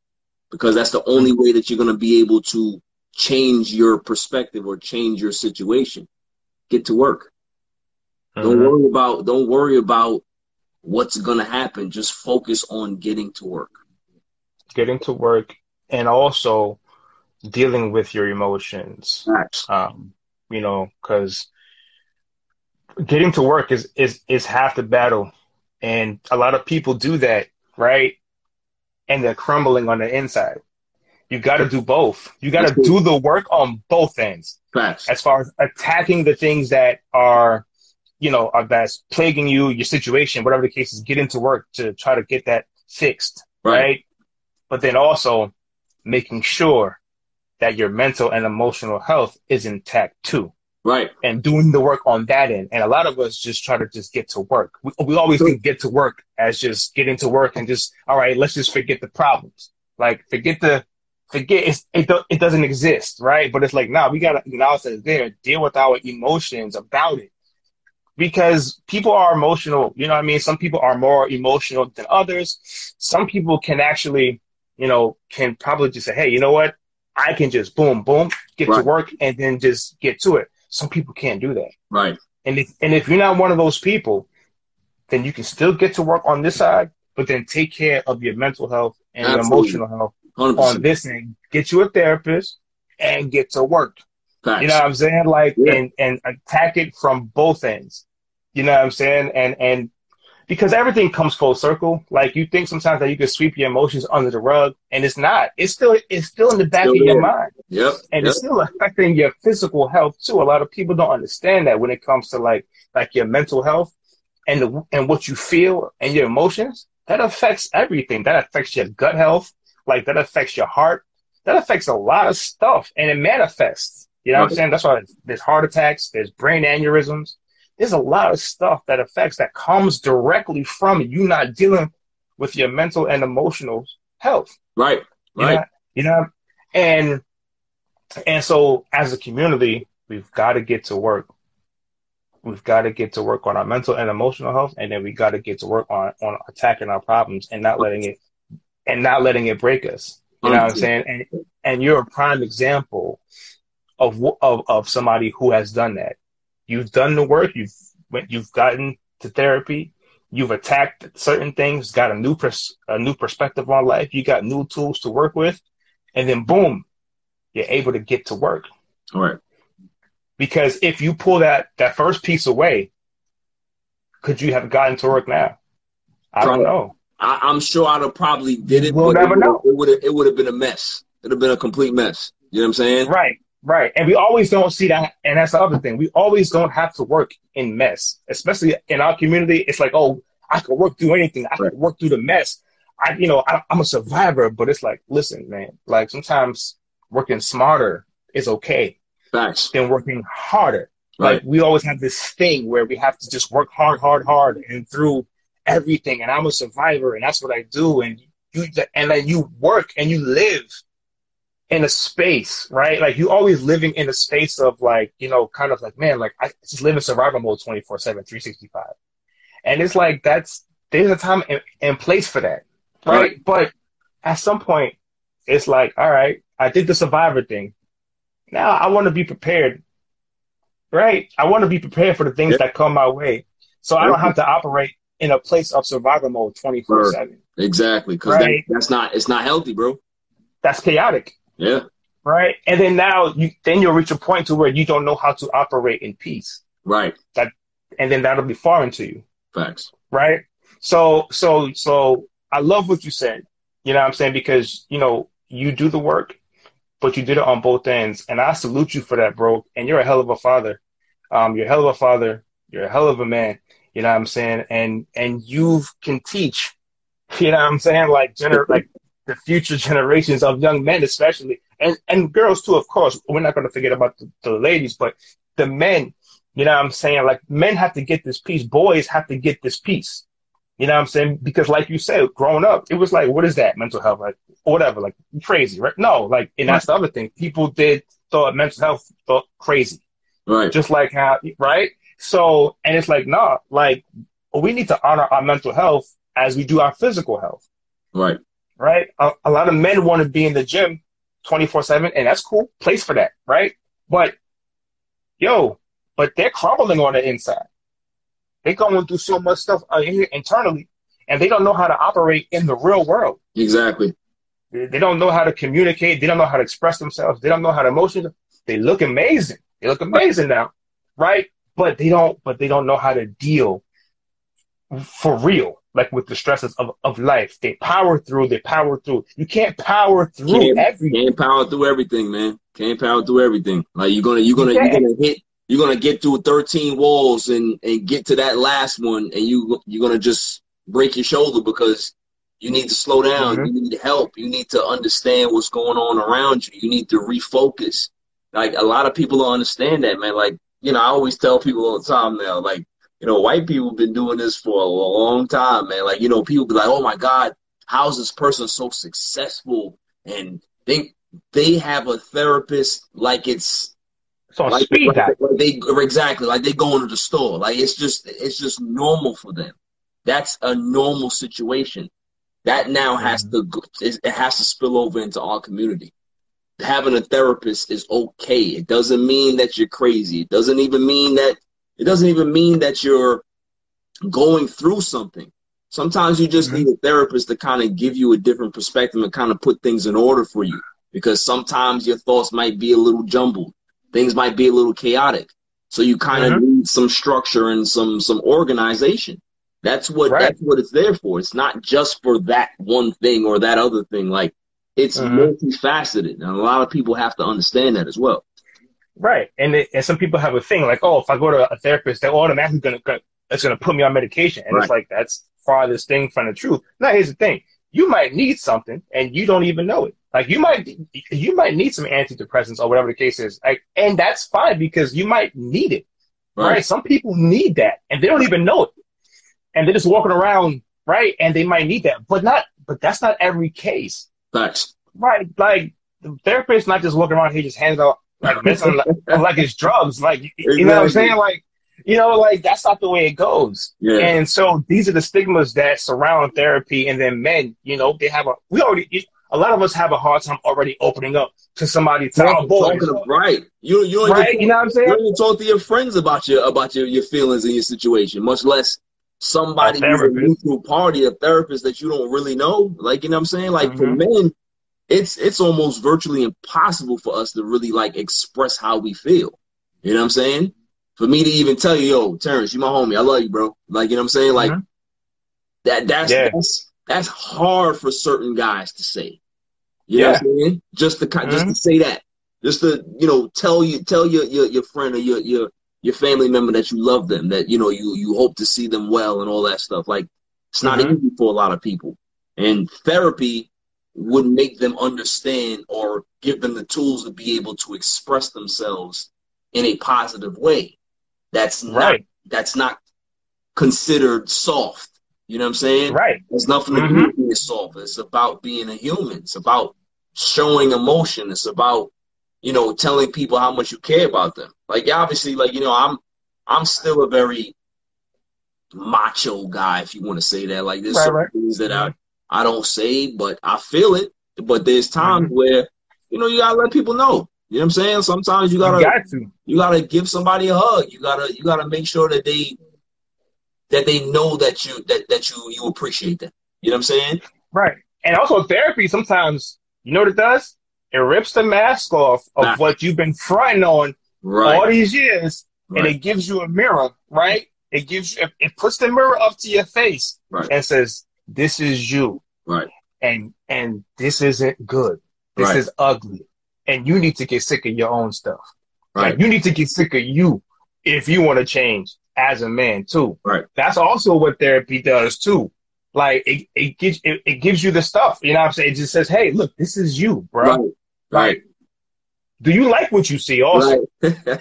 Because that's the only way that you're going to be able to change your perspective or change your situation. Get to work. Mm-hmm. Don't worry about don't worry about what's going to happen. Just focus on getting to work. Getting to work and also dealing with your emotions. Right. Um, you know, because getting to work is, is, is half the battle. And a lot of people do that, right? And they're crumbling on the inside. You got to do both. You got to do the work on both ends. Facts. As far as attacking the things that are, you know, are that's plaguing you, your situation, whatever the case is, get into work to try to get that fixed, right? right? But then also making sure that your mental and emotional health is intact too. Right. And doing the work on that end. And a lot of us just try to just get to work. We, we always think get to work as just getting to work and just, all right, let's just forget the problems. Like forget the, forget it's, it, do, it doesn't exist. Right. But it's like, nah, we got to acknowledge that it's there, deal with our emotions about it because people are emotional. You know what I mean? Some people are more emotional than others. Some people can actually, you know, can probably just say, hey, you know what? I can just boom, boom, get right. to work and then just get to it. Some people can't do that. Right. And if, and if you're not one of those people, then you can still get to work on this side, but then take care of your mental health and Absolutely. Your emotional health one hundred percent. On this end. Get you a therapist and get to work. Facts. You know what I'm saying? Like, yeah. and, and attack it from both ends. You know what I'm saying? And, and because everything comes full circle. Like you think sometimes that you can sweep your emotions under the rug and it's not, it's still, it's still in the back still of there. Your mind. Yep. And yep. it's still affecting your physical health too. A lot of people don't understand that when it comes to like, like your mental health and the, and what you feel and your emotions, that affects everything. That affects your gut health. Like that affects your heart. That affects a lot of stuff and it manifests. You know right. what I'm saying? That's why there's heart attacks, there's brain aneurysms. There's a lot of stuff that affects that comes directly from you not dealing with your mental and emotional health. Right. Right. You know, you know? And, and so as a community, we've got to get to work. We've got to get to work on our mental and emotional health. And then we got to get to work on, on attacking our problems and not letting it, and not letting it break us. You know what I'm saying? And, and you're a prime example of, of, of somebody who has done that. You've done the work. You've you've gotten to therapy. You've attacked certain things. Got a new pers- a new perspective on life. You got new tools to work with, and then boom, you're able to get to work. All right. Because if you pull that that first piece away, could you have gotten to work now? I probably, don't know. I, I'm sure I'd have probably did it. We'll never know. It would it would have been a mess. It'd have been a complete mess. You know what I'm saying? Right. Right. And we always don't see that. And that's the other thing. We always don't have to work in mess, especially in our community. It's like, oh, I can work through anything. I can work through the mess. I, you know, I, I'm a survivor, but it's like, listen, man, like sometimes working smarter is okay. Thanks. Than working harder. Right. Like we always have this thing where we have to just work hard, hard, hard and through everything. And I'm a survivor and that's what I do. And you, and then you work and you live. in a space, right? Like, you always living in a space of, like, you know, kind of like, man, like, I just live in survival mode twenty-four seven, three sixty-five. And it's like, that's, there's a time and, and place for that, right? right? But at some point, it's like, all right, I did the survivor thing. Now I want to be prepared, right? I want to be prepared for the things yep. that come my way. So I don't have to operate in a place of survival mode twenty-four seven. Exactly. Because right? that, that's not, it's not healthy, bro. That's chaotic. Yeah. Right. And then now you, then you'll reach a point to where you don't know how to operate in peace. Right. That, and then that'll be foreign to you. Facts. Right. So, so, so I love what you said, you know what I'm saying? Because, you know, you do the work, but you did it on both ends. And I salute you for that, bro. And you're a hell of a father. Um, you're a hell of a father. You're a hell of a man. You know what I'm saying? And, and you can teach, you know what I'm saying? Like, gener- like the future generations of young men, especially, and, and girls too, of course. We're not going to forget about the, the ladies, but the men, you know what I'm saying? Like, men have to get this piece. Boys have to get this piece. You know what I'm saying? Because, like you said, growing up, it was like, what is that? Mental health, like, or whatever, like, crazy, right? No, like, and that's the other thing. People did thought mental health thought crazy. Right. Just like how, right? So, and it's like, nah, like, we need to honor our mental health as we do our physical health. Right. Right? A, a lot of men want to be in the gym twenty-four seven, and that's cool. Place for that, right? But, yo, but they're crumbling on the inside. They're going through so much stuff internally, and they don't know how to operate in the real world. Exactly. They don't know how to communicate. They don't know how to express themselves. They don't know how to emotions. They look amazing. They look amazing now, right? But they don't. But they don't know how to deal for real, like, with the stresses of, of life. They power through. They power through. You can't power through can't, everything. Can't power through everything, man. Can't power through everything. Like, you're gonna, you're gonna, yeah. you're gonna hit. You're gonna get through thirteen walls and, and get to that last one, and you you're gonna just break your shoulder because you need to slow down. Mm-hmm. You need help. You need to understand what's going on around you. You need to refocus. Like, a lot of people don't understand that, man. Like, you know, I always tell people all the time now, like, you know, white people have been doing this for a long time, man. Like, you know, people be like, oh my God, how's this person so successful? And they they have a therapist like it's So like, speed like, like they exactly like they go into the store. Like, it's just it's just normal for them. That's a normal situation. That now has mm-hmm. to it has to spill over into our community. Having a therapist is okay. It doesn't mean that you're crazy. It doesn't even mean that it doesn't even mean that you're going through something. Sometimes you just mm-hmm. need a therapist to kind of give you a different perspective and kind of put things in order for you, because sometimes your thoughts might be a little jumbled. Things might be a little chaotic. So you kind of mm-hmm. need some structure and some some organization. That's what right. that's what it's there for. It's not just for that one thing or that other thing. Like, it's mm-hmm. multifaceted, and a lot of people have to understand that as well. Right. And it, and some people have a thing like, oh, if I go to a therapist, they're automatically going to it's going to put me on medication. And right. it's like, that's farthest thing from the truth. Now, here's the thing. You might need something and you don't even know it. Like, you might, you might need some antidepressants or whatever the case is. Like, and that's fine, because you might need it. Right. right. Some people need that and they don't even know it. And they're just walking around. Right. And they might need that, but not, but that's not every case. Thanks. Right. Like, the therapist not just walking around here, just hands out like, medicine, like, like it's drugs. Like, you, exactly. you know what I'm saying? Like, you know, like, that's not the way it goes. Yeah. And so these are the stigmas that surround therapy. And then men, you know, they have a, we already, you, a lot of us have a hard time already opening up to somebody. To our boys. Right. You, you don't right? even, you know what I'm saying? You don't even talk to your friends about your, about your, your feelings and your situation, much less somebody who's a neutral party, a therapist that you don't really know. Like, you know what I'm saying? Like, mm-hmm. for men, it's, it's almost virtually impossible for us to really, like, express how we feel. You know what I'm saying? For me to even tell you, yo, Terrence, you my homie. I love you, bro. Like, you know what I'm saying? Like, mm-hmm. that, that's, yeah. that's, That's hard for certain guys to say. You yeah. know what I'm saying? Just to mm-hmm. just to say that. Just to, you know, tell you tell your, your, your friend or your, your your family member that you love them, that, you know, you, you hope to see them well and all that stuff. Like, it's not mm-hmm. easy for a lot of people. And therapy would make them understand or give them the tools to be able to express themselves in a positive way. That's right. not that's not considered soft. You know what I'm saying? Right. There's nothing to do with being soft. It's about being a human. It's about showing emotion. It's about, you know, telling people how much you care about them. Like, obviously, like, you know, I'm I'm still a very macho guy, if you want to say that. Like, there's right, some right. things that I, I don't say, but I feel it. But there's times mm-hmm. where, you know, you got to let people know. You know what I'm saying? Sometimes you got to, you got to you gotta give somebody a hug. You got to you gotta make sure that they that they know that you that, that you, you appreciate them. You know what I'm saying? Right. And also therapy sometimes, you know what it does? It rips the mask off of nah. what you've been fronting on right. all these years, right. and it gives you a mirror, right? It gives you, it puts the mirror up to your face right. and says, "This is you, right? And and this isn't good. This right. is ugly, and you need to get sick of your own stuff. Right? Like, you need to get sick of you if you want to change as a man too. Right? That's also what therapy does too." Like, it, it gives it, it gives you the stuff, you know what I'm saying? It just says, "Hey, look, this is you, bro. Right. Right. Like, do you like what you see also?" Because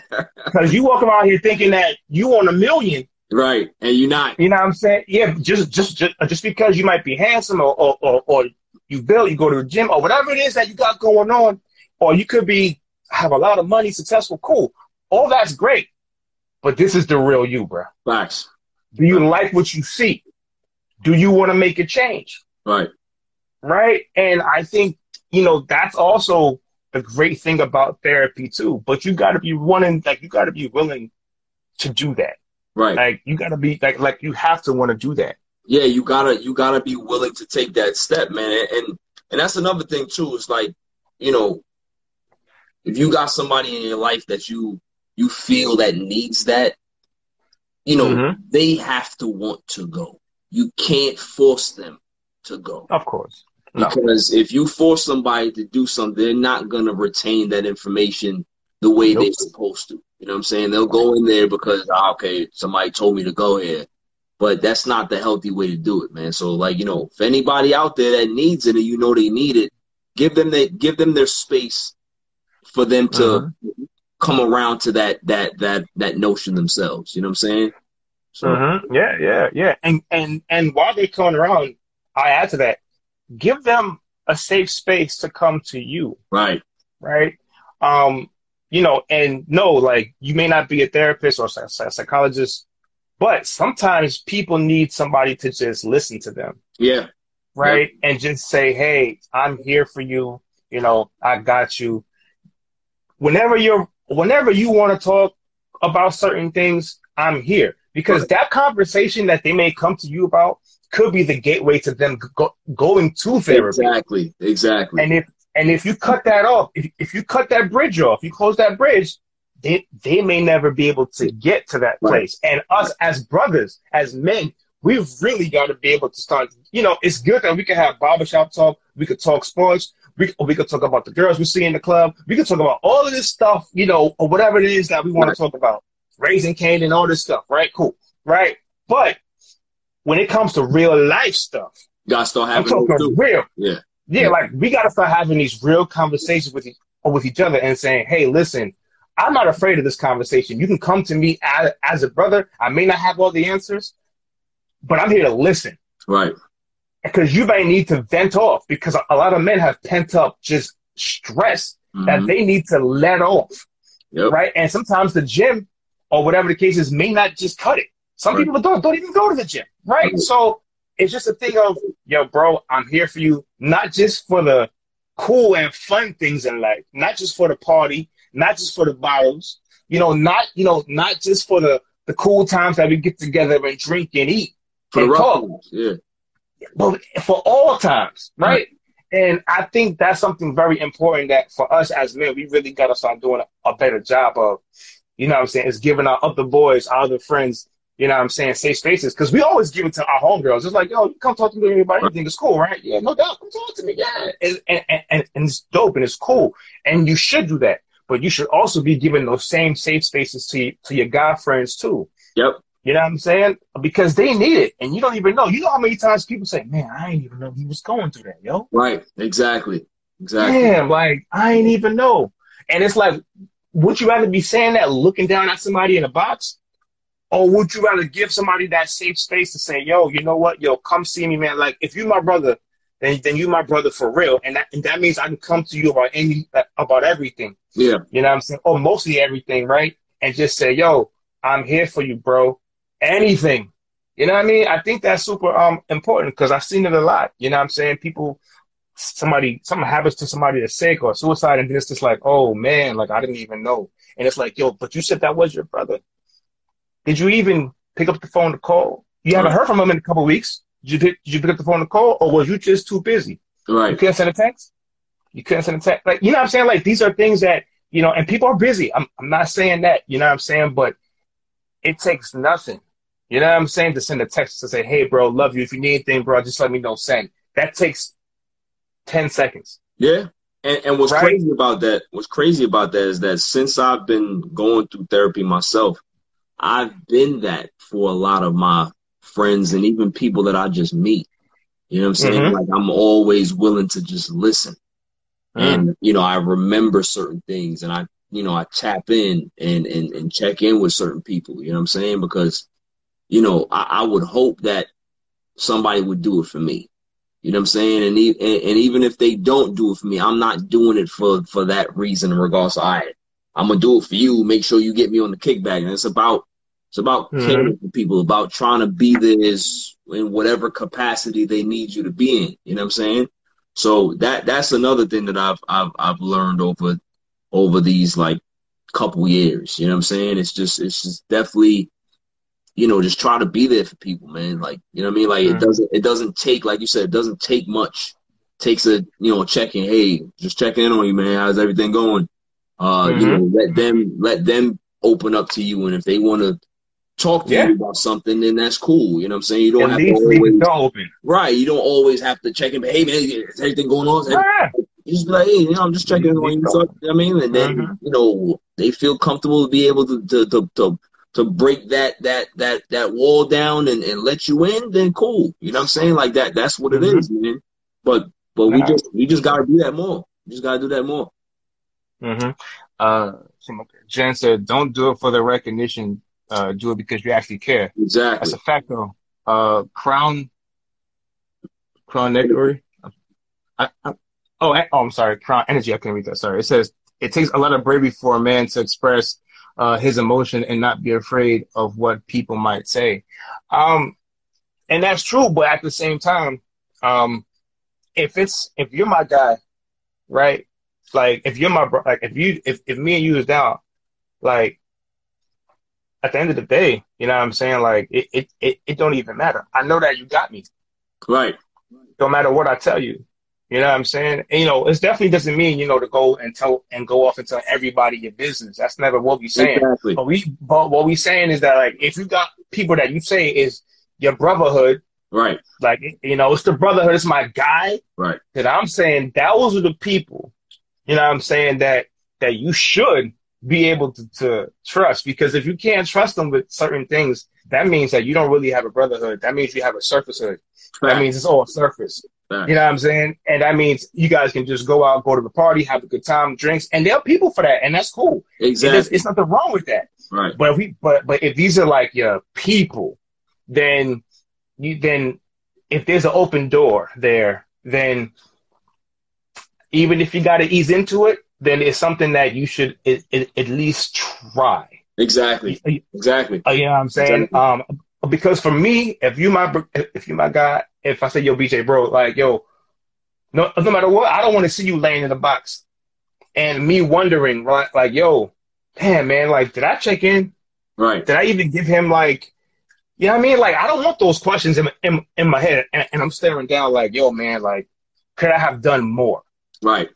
right. you walk around here thinking that you on a million. Right. And you're not. You know what I'm saying? Yeah, just just just, just because you might be handsome or, or, or, or you build, you go to the gym or whatever it is that you got going on, or you could be, have a lot of money, successful, cool. All that's great. But this is the real you, bro. Facts. Do you like what you see? Do you want to make a change? Right. Right? And I think, you know, that's also the great thing about therapy too. But you got to be wanting, like, you got to be willing to do that. Right. Like, you got to be, like, like you have to want to do that. Yeah, you got to you got to be willing to take that step, man. And and that's another thing too. It's like, you know, if you got somebody in your life that you you feel that needs that, you know, mm-hmm. they have to want to go. You can't force them to go. Of course. No. Because if you force somebody to do something, they're not going to retain that information the way nope. they're supposed to. You know what I'm saying? They'll go in there because, oh, okay, somebody told me to go here. But that's not the healthy way to do it, man. So, like, you know, if anybody out there that needs it and you know they need it, give them the, give them their space for them to uh-huh. come around to that, that, that, that notion themselves. You know what I'm saying? So. Mm-hmm. Yeah, yeah, yeah. And and and while they're coming around, I add to that, give them a safe space to come to you. Right. Right. Um, you know, and no, like, you may not be a therapist or a psychologist, but sometimes people need somebody to just listen to them. Yeah. Right. Yeah. And just say, "Hey, I'm here for you. You know, I got you. Whenever you're, whenever you want to talk about certain things, I'm here." Because right. that conversation that they may come to you about could be the gateway to them go, going to therapy. Exactly, exactly. And if and if you cut that off, if if you cut that bridge off, you close that bridge, they they may never be able to get to that right. place. And us right. as brothers, as men, we've really got to be able to start. You know, it's good that we can have barbershop talk. We could talk sports. We we could talk about the girls we see in the club. We could talk about all of this stuff, you know, or whatever it is that we want right. to talk about. Raising Cain and all this stuff, right? Cool, right? But when it comes to real life stuff, gotta start having I'm talking real. Yeah. yeah, yeah. Like, we gotta start having these real conversations with each, or with each other and saying, "Hey, listen, I'm not afraid of this conversation. You can come to me as, as a brother. I may not have all the answers, but I'm here to listen." Right. Because you may need to vent off, because a lot of men have pent up just stress mm-hmm. that they need to let off, yep. right? And sometimes the gym, or whatever the case is, may not just cut it. Some right. people don't don't even go to the gym, right? right? So it's just a thing of, yo, bro, I'm here for you, not just for the cool and fun things in life, not just for the party, not just for the bottles, you know, not you know, not just for the, the cool times that we get together and drink and eat for and the talk, yeah, but for all times, right? right? And I think that's something very important that for us as men, we really got to start doing a, a better job of. You know what I'm saying? It's giving our other boys, our other friends, you know what I'm saying, safe spaces. Because we always give it to our homegirls. It's like, yo, you come talk to me about anything. It's cool, right? Yeah, no doubt. Come talk to me. Yeah. And, and, and, and it's dope and it's cool. And you should do that. But you should also be giving those same safe spaces to, to your guy friends, too. Yep. You know what I'm saying? Because they need it. And you don't even know. You know how many times people say, "Man, I ain't even know he was going through that, yo." Right. Exactly. Exactly. Damn, like, I ain't even know. And it's like, would you rather be saying that, looking down at somebody in a box, or would you rather give somebody that safe space to say, "Yo, you know what? Yo, come see me, man. Like, if you're my brother, then then you my brother for real, and that, and that means I can come to you about any about everything. Yeah, you know what I'm saying, or mostly everything, right? And just say, yo, I'm here for you, bro. Anything, you know what I mean? I think that's super um important because I've seen it a lot. You know what I'm saying? People, somebody, something happens to somebody that's sick or suicide, and it's just like, oh man, like I didn't even know. And it's like, yo, but you said that was your brother. Did you even pick up the phone to call? You haven't heard from him in a couple of weeks. Did you, pick, did you pick up the phone to call, or was you just too busy? Right. You couldn't send a text? You couldn't send a text? Like, you know what I'm saying? Like, these are things that, you know, and people are busy. I'm, I'm not saying that, you know what I'm saying? But it takes nothing, you know what I'm saying, to send a text to say, hey, bro, love you. If you need anything, bro, just let me know, send. That takes ten seconds. Yeah. And, and what's right? crazy about that, what's crazy about that is that since I've been going through therapy myself, I've been that for a lot of my friends and even people that I just meet. You know what I'm saying? Mm-hmm. Like, I'm always willing to just listen. Mm-hmm. And, you know, I remember certain things, and I, you know, I tap in and, and, and check in with certain people. You know what I'm saying? Because, you know, I, I would hope that somebody would do it for me. You know what I'm saying? And, e- and, and even if they don't do it for me, I'm not doing it for, for that reason, regardless of, all right, I'm going to do it for you. Make sure you get me on the kickback. And it's about, it's about mm-hmm. caring for people, about trying to be this in whatever capacity they need you to be in. You know what I'm saying? So that that's another thing that I've I've I've learned over over these like couple years. You know what I'm saying? It's just it's just definitely, you know, just try to be there for people, man. Like, you know what I mean? Like mm-hmm. it doesn't it doesn't take, like you said, it doesn't take much. It takes a you know check in. Hey, just checking in on you, man. How's everything going? Uh, mm-hmm. You know, let them let them open up to you, and if they want to talk to yeah. you about something, then that's cool. You know what I'm saying? You don't At have to always open. Right. You don't always have to check in. But, hey, man, is everything going on? Yeah. You just be like, hey, you know, I'm just checking on you. Know what I mean? And then, mm-hmm. you know, they feel comfortable to be able to to to, to, to break that, that that that wall down and, and let you in, then cool. You know what I'm saying? Like that that's what it mm-hmm. is, man. But but nah. we just we just gotta do that more. We just gotta do that more. Mm-hmm. Uh Jen said, don't do it for the recognition. Uh, do it because you actually care. Exactly. That's a fact, though. Uh, Crown, Crown Energy. I, I, oh, I, oh, I'm sorry. Crown Energy. I couldn't read that. Sorry. It says it takes a lot of bravery for a man to express uh, his emotion and not be afraid of what people might say. Um, and that's true. But at the same time, um, if it's if you're my guy, right? Like if you're my bro, like if you if, if me and you is down, like. At the end of the day, you know what I'm saying? Like, it, it, it, it don't even matter. I know that you got me. Right. No matter what I tell you. You know what I'm saying? And, you know, it definitely doesn't mean, you know, to go and tell and go off and tell everybody your business. That's never what we're saying. Exactly. But, we, but what we're saying is that, like, if you got people that you say is your brotherhood. Right. Like, you know, it's the brotherhood. It's my guy. Right. That I'm saying those are the people, you know what I'm saying, that, that you should be able to, to trust, because if you can't trust them with certain things, that means that you don't really have a brotherhood. That means you have a surfacehood. Right. That means it's all surface. Right. You know what I'm saying? And that means you guys can just go out, go to the party, have a good time, drinks, and there are people for that, and that's cool. Exactly. It's, it's nothing wrong with that. Right. But if we, but but if these are like your people, then you then if there's an open door there, then even if you got to ease into it, then it's something that you should it, it, at least try. Exactly. Exactly. You know what I'm saying? Exactly. Um, because for me, if you my if you my guy, if I say, yo, B J, bro, like, yo, no, no matter what, I don't want to see you laying in the box and me wondering, like, like, yo, damn, man, like, did I check in? Right. Did I even give him, like, you know what I mean? Like, I don't want those questions in, in, in my head. And, and I'm staring down like, yo, man, like, could I have done more? Right.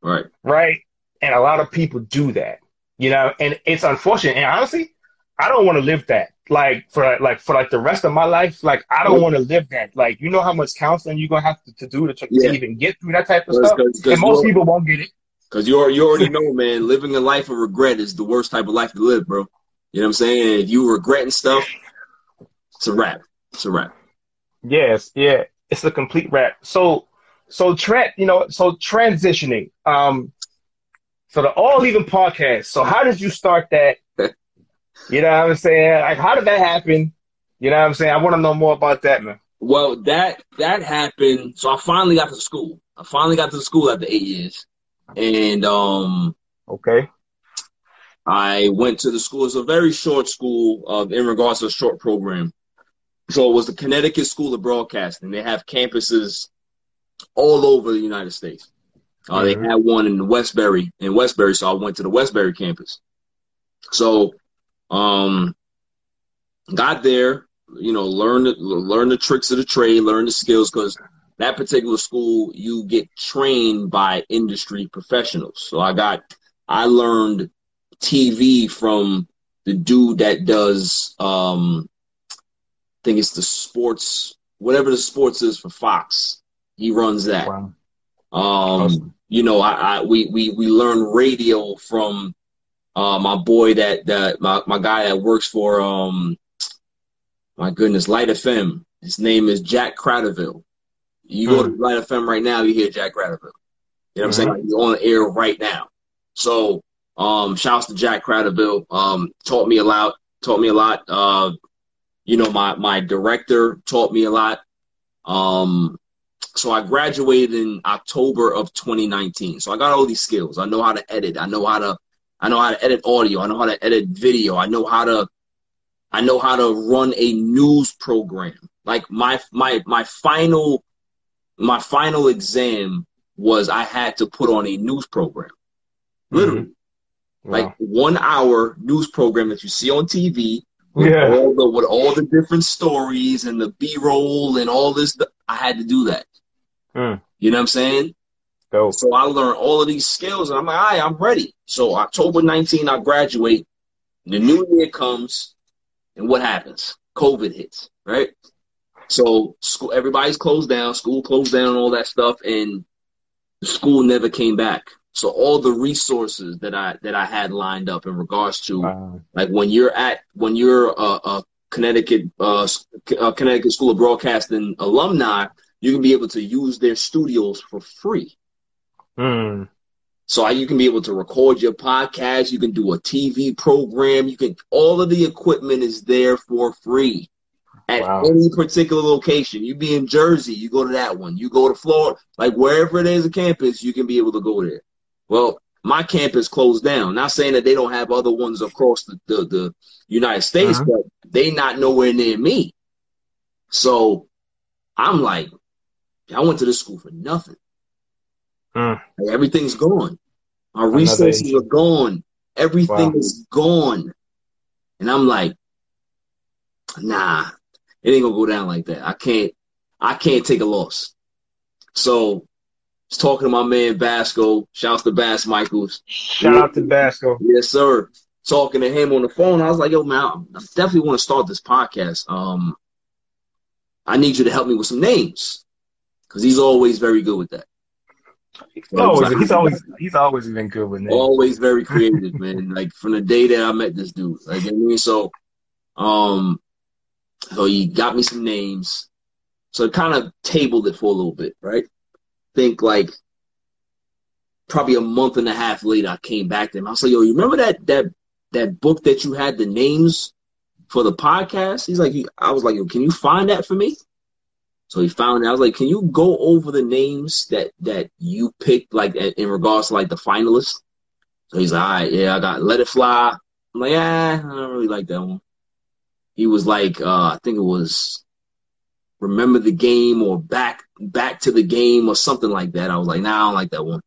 Right. Right. And a lot of people do that, you know, and it's unfortunate. And honestly, I don't want to live that like for like for like the rest of my life. Like, I don't want to live that. Like, you know how much counseling you're going to have to, to do to, try, yeah. to even get through that type of Cause, stuff. Cause, cause and most people won't get it. Because you already know, man, living a life of regret is the worst type of life to live, bro. You know what I'm saying? If you regretting stuff, it's a wrap. It's a wrap. Yes. Yeah. It's a complete wrap. So. So, tra- you know, so transitioning. Um, so the All Even Podcast. So how did you start that? You know what I'm saying? Like, how did that happen? You know what I'm saying? I want to know more about that, man. Well, that that happened. So I finally got to school. I finally got to school after eight years, and um, okay, I went to the school. It's a very short school of, in regards to a short program. So it was the Connecticut School of Broadcasting. They have campuses all over the United States. Uh, mm-hmm. They had one in Westbury, in Westbury. So I went to the Westbury campus. So, um, got there, you know, learn the, learn the tricks of the trade, learn the skills, because that particular school, you get trained by industry professionals. So I got, I learned T V from the dude that does, um, I think it's the sports, whatever the sports is for Fox. He runs that. Wow. Um, awesome. You know, I, I we, we, we learned radio from uh, my boy that, that my, my guy that works for, um, my goodness, Light F M. His name is Jack Cratterville. You mm. go to Light F M right now, you hear Jack Cratterville. You know what mm-hmm. I'm saying? He's on the air right now. So, um, shouts to Jack Cratterville. Um, taught me a lot. Taught me a lot. Uh, you know, my my director taught me a lot. Um, so I graduated in October of twenty nineteen. So I got all these skills. I know how to edit. I know how to. I know how to edit audio. I know how to edit video. I know how to. I know how to run a news program. Like my my my final. My final exam was I had to put on a news program, literally, mm-hmm. wow. like one hour news program that you see on T V with, yeah. all the, with all the different stories and the B-roll and all this. I had to do that. Mm. You know what I'm saying? Dope. So I learned all of these skills, and I'm like, all right, I'm ready. So October nineteenth, I graduate. The new year comes, and what happens? COVID hits, right? So school, everybody's closed down, school closed down, all that stuff, and the school never came back. So all the resources that I that I had lined up in regards to, wow. like when you're at when you're a, a Connecticut uh, a Connecticut School of Broadcasting alumni, you can be able to use their studios for free. Mm. So you can be able to record your podcast, you can do a T V program, you can all of the equipment is there for free. At wow. any particular location. You be in Jersey, you go to that one. You go to Florida, like wherever there's a campus, you can be able to go there. Well, my campus closed down. Not saying that they don't have other ones across the, the, the United States, uh-huh. but they not nowhere near me. So I'm like, I went to this school for nothing. Mm. Like, everything's gone. My Another resources issue. Are gone. Everything wow. is gone. And I'm like, nah. It ain't gonna go down like that. I can't, I can't take a loss. So, I was talking to my man Basco. Shouts to Bas Michaels. Shout out to Basco. Yes, sir. Talking to him on the phone, I was like, "Yo, man, I definitely want to start this podcast. Um, I need you to help me with some names, because he's always very good with that. So always, like, he's always, he's always been good with names. Always very creative, man. Like from the day that I met this dude, like I mean, so, um." So he got me some names. So I kind of tabled it for a little bit, right? Think like probably a month and a half later, I came back to him. I was like, yo, you remember that that that book that you had the names for the podcast? He's like, he, I was like, yo, can you find that for me? So he found it. I was like, can you go over the names that, that you picked, like in regards to like the finalists? So he's like, all right, yeah, I got Let It Fly. I'm like, ah, I don't really like that one. He was like, uh, I think it was Remember the Game or Back Back to the Game or something like that. I was like, nah, I don't like that one.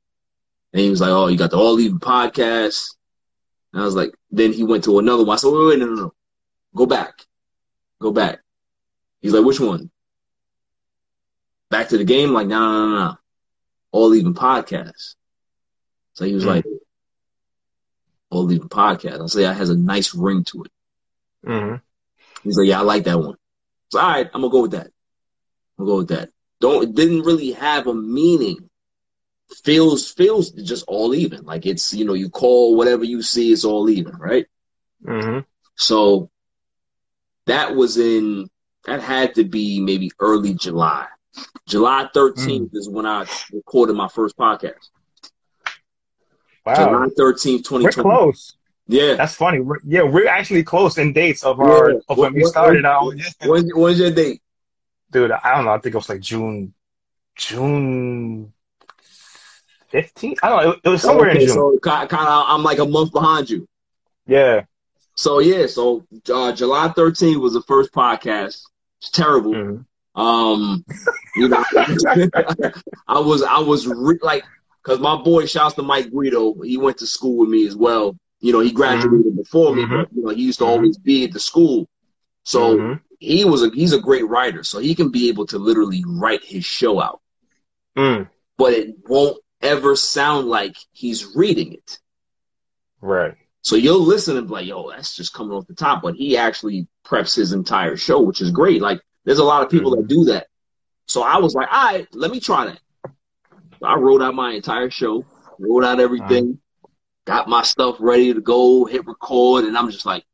And he was like, oh, you got the All Even Podcast. And I was like, then he went to another one. I said, wait, wait, no, no, no. Go back. Go back. He's like, which one? Back to the Game? I'm like, no, no, no, no. All Even Podcast. So he was mm-hmm. like, All Even Podcast. I'll say that has a nice ring to it. Mm-hmm. He's like, yeah, I like that one. So, all right, I'm going to go with that. I'm going to go with that. Don't, it didn't really have a meaning. Feels, feels just all even. Like it's, you know, you call whatever you see, it's all even, right? Mm-hmm. So that was in, that had to be maybe early July. July thirteenth mm. is when I recorded my first podcast. Wow. July thirteenth, twenty twenty. We're close. Yeah, that's funny. We're, yeah, we're actually close in dates of our yeah. of when, when we started. When, our, when's, when's your date? dude, I don't know. I think it was like June, June fifteenth. I don't know. It, it was somewhere okay, in June. So kind of, I'm like a month behind you. Yeah. So yeah, so uh, July thirteenth was the first podcast. It's terrible. Mm-hmm. Um, you know, I was I was re- like, cause my boy, shouts to Mike Guido. He went to school with me as well. You know, he graduated mm-hmm. before me, mm-hmm. but you know, he used to mm-hmm. always be at the school. So mm-hmm. he was a he's a great writer. So he can be able to literally write his show out, mm. but it won't ever sound like he's reading it. Right. So you'll listen and be like, yo, that's just coming off the top. But he actually preps his entire show, which is great. Like, there's a lot of people mm-hmm. that do that. So I was like, all right, let me try that. So I wrote out my entire show, wrote out everything, right. got my stuff ready to go, hit record, and I'm just like,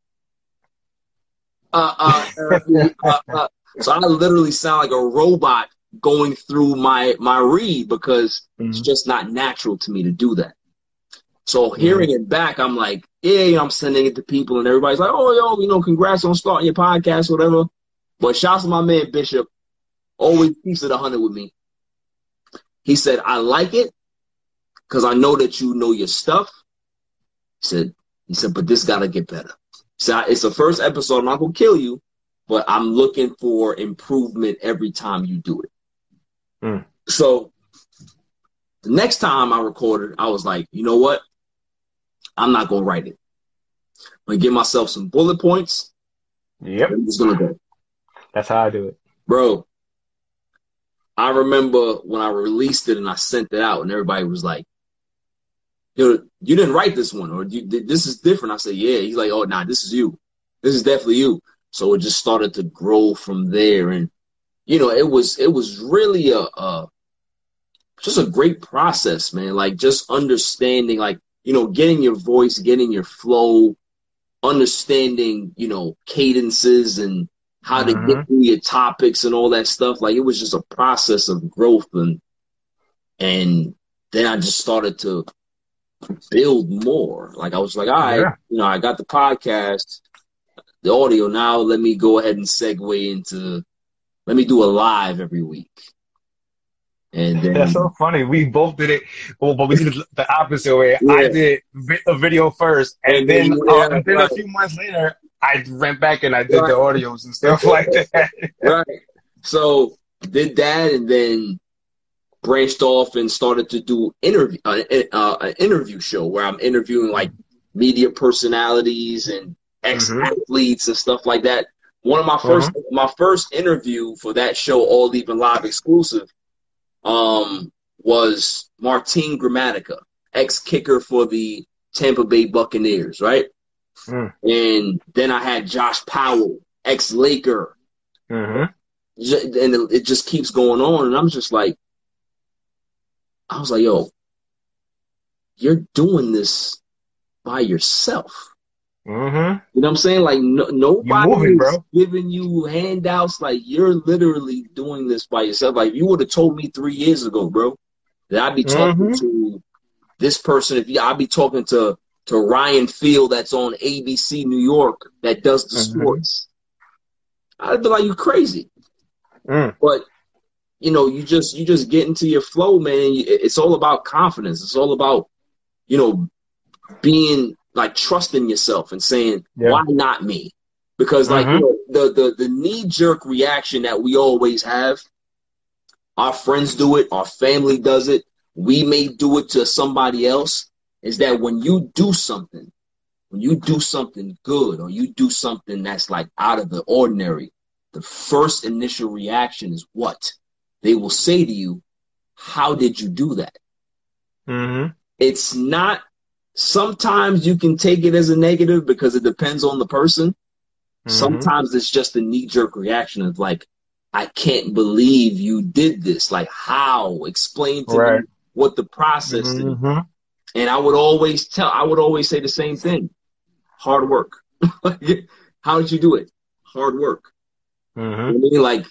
uh, uh, uh, uh, uh. So I literally sound like a robot going through my, my read because mm-hmm. it's just not natural to me to do that. So hearing mm-hmm. it back, I'm like, yeah, I'm sending it to people, and everybody's like, oh, yo, you know, congrats on starting your podcast, whatever. But shouts to my man, Bishop, always keeps it one hundred with me. He said, I like it because I know that you know your stuff. He said, he said, but this got to get better. So it's the first episode. I'm not going to kill you, but I'm looking for improvement every time you do it. Mm. So the next time I recorded, I was like, you know what? I'm not going to write it. I'm going to give myself some bullet points. Yep. I'm just going to go. That's how I do it. Bro, I remember when I released it and I sent it out and everybody was like, you know, you didn't write this one, or you, this is different. I said, yeah. He's like, oh, nah, this is you. This is definitely you. So it just started to grow from there. And, you know, it was it was really a, a just a great process, man. Like, just understanding, like, you know, getting your voice, getting your flow, understanding, you know, cadences and how to mm-hmm. get through your topics and all that stuff. Like, it was just a process of growth. And, and then I just started to build more. Like, I was like, all right, yeah. you know, I got the podcast, the audio. Now let me go ahead and segue into, let me do a live every week. And then, that's so funny. We both did it, well, but we did it the opposite way. Yeah. I did a video first, and, and then, then, yeah, um, and then right. a few months later, I went back and I did right. the audios and stuff like that. Right. So did that, and then branched off and started to do interview, uh, uh, an interview show where I'm interviewing like media personalities and ex-athletes mm-hmm. and stuff like that. One of my first, mm-hmm. my first interview for that show, All Even Live exclusive. Um, was Martin Gramatica, ex-kicker for the Tampa Bay Buccaneers, right? Mm. And then I had Josh Powell, ex-Laker. Mm-hmm. And it just keeps going on. And I'm just like, I was like, yo, you're doing this by yourself. Mm-hmm. You know what I'm saying? Like, no, nobody's giving you handouts. Like, you're literally doing this by yourself. Like, if you would have told me three years ago, bro, that I'd be talking mm-hmm. to this person. If you, I'd be talking to, to Ryan Field that's on A B C New York that does the mm-hmm. sports. I'd be like, you crazy. Mm. But, you know, you just you just get into your flow, man. It's all about confidence. It's all about, you know, being – like trusting yourself and saying, yeah. why not me? Because like mm-hmm. you know, the, the, the knee jerk reaction that we always have, our friends do it, our family does it, we may do it to somebody else, is that when you do something, when you do something good or you do something that's like out of the ordinary, the first initial reaction is what? They will say to you, how did you do that? Mm-hmm. It's not, sometimes you can take it as a negative because it depends on the person. Mm-hmm. Sometimes it's just a knee-jerk reaction of like, I can't believe you did this. Like, how? Explain to right. me what the process mm-hmm. is. And I would always tell, I would always say the same thing. Hard work. How did you do it? Hard work. Mm-hmm. You know what I mean? Like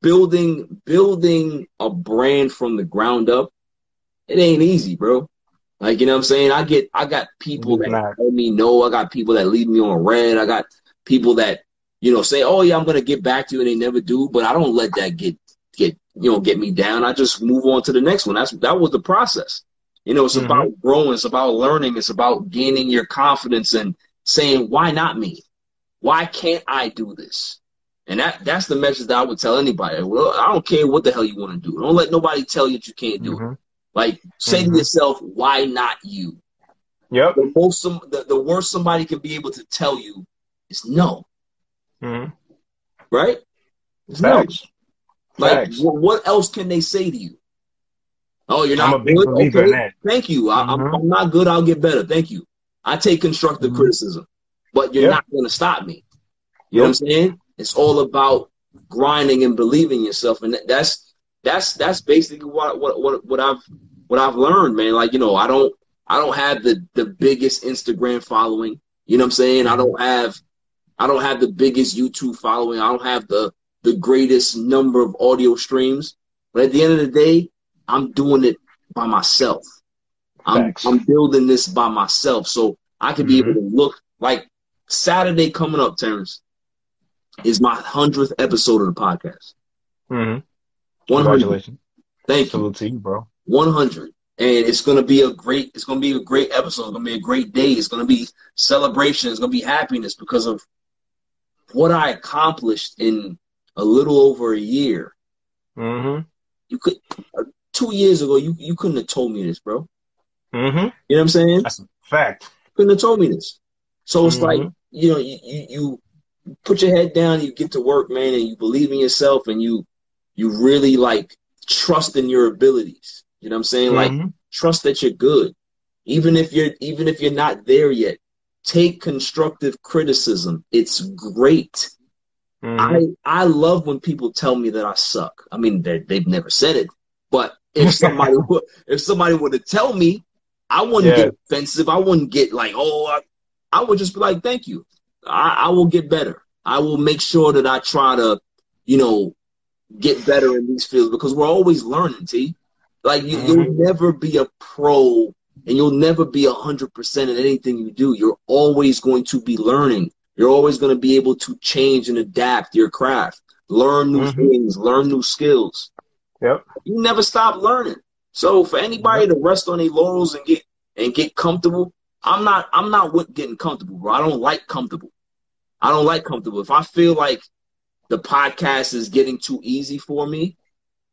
building, building a brand from the ground up, it ain't easy, bro. Like, you know what I'm saying? I get, I got people that let me know. I got people that leave me on red. I got people that you know, say, oh, yeah, I'm going to get back to you, and they never do. But I don't let that get, get you know, get me down. I just move on to the next one. That's That was the process. You know, it's mm-hmm. about growing. It's about learning. It's about gaining your confidence and saying, why not me? Why can't I do this? And that, that's the message that I would tell anybody. Well, I don't care what the hell you want to do. Don't let nobody tell you that you can't do mm-hmm. it. Like, say mm-hmm. to yourself, why not you? Yep. The, most, the, the worst somebody can be able to tell you is no. Mm-hmm. Right? It's Facts. No. Facts. Like, w- what else can they say to you? Oh, you're not I'm a big good? Believer okay. in that. Thank you. I, mm-hmm. I'm, I'm not good. I'll get better. Thank you. I take constructive mm-hmm. criticism, but you're yep. not going to stop me. You yep. know what I'm saying? It's all about grinding and believing yourself, and that's that's that's basically what what what, what I've what I've learned, man. Like, you know, I don't I don't have the, the biggest Instagram following. You know what I'm saying? I don't have I don't have the biggest YouTube following. I don't have the the greatest number of audio streams. But at the end of the day, I'm doing it by myself. I'm, I'm building this by myself, so I could be mm-hmm. able to look like Saturday coming up, Terrence. Is my hundredth episode of the podcast. Mm-hmm. Congratulations! Thank you. To you, bro. One hundred, and it's gonna be a great. It's gonna be a great episode. It's gonna be a great day. It's gonna be celebration. It's gonna be happiness because of what I accomplished in a little over a year. Mm-hmm. You could uh, two years ago. You you couldn't have told me this, bro. Mm-hmm. You know what I'm saying? That's a fact. You couldn't have told me this. So it's mm-hmm. like you know you. you, you put your head down, you get to work, man, and you believe in yourself, and you you really, like, trust in your abilities. You know what I'm saying? Mm-hmm. Like, trust that you're good. Even if you're even if you're not there yet, take constructive criticism. It's great. Mm-hmm. I I love when people tell me that I suck. I mean, they've never said it, but if somebody would, if somebody were to tell me, I wouldn't yeah. get offensive. I wouldn't get like, oh, I, I would just be like, thank you. I, I will get better. I will make sure that I try to, you know, get better in these fields because we're always learning, T. Like, you, mm-hmm. you'll never be a pro and you'll never be one hundred percent in anything you do. You're always going to be learning. You're always going to be able to change and adapt your craft, learn new mm-hmm. things, learn new skills. Yep. You never stop learning. So for anybody yep. to rest on their laurels and get and get comfortable, I'm not I'm not with getting comfortable, bro. I don't like comfortable. I don't like comfortable. If I feel like the podcast is getting too easy for me,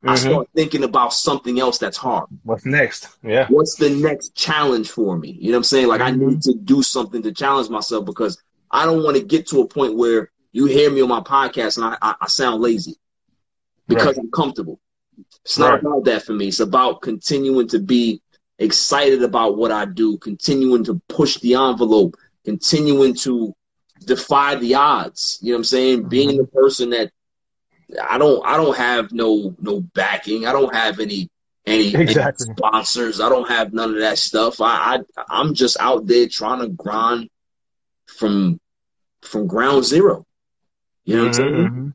mm-hmm. I start thinking about something else that's hard. What's next? Yeah. What's the next challenge for me? You know what I'm saying? Like mm-hmm. I need to do something to challenge myself because I don't want to get to a point where you hear me on my podcast and I, I, I sound lazy because right. I'm comfortable. It's not right. about that for me. It's about continuing to be excited about what I do, continuing to push the envelope, continuing to defy the odds. You know what I'm saying? Mm-hmm. Being the person that I don't, I don't have no no backing. I don't have any any, exactly. any sponsors. I don't have none of that stuff. I, I I'm just out there trying to grind from from ground zero. You know what mm-hmm. I'm saying?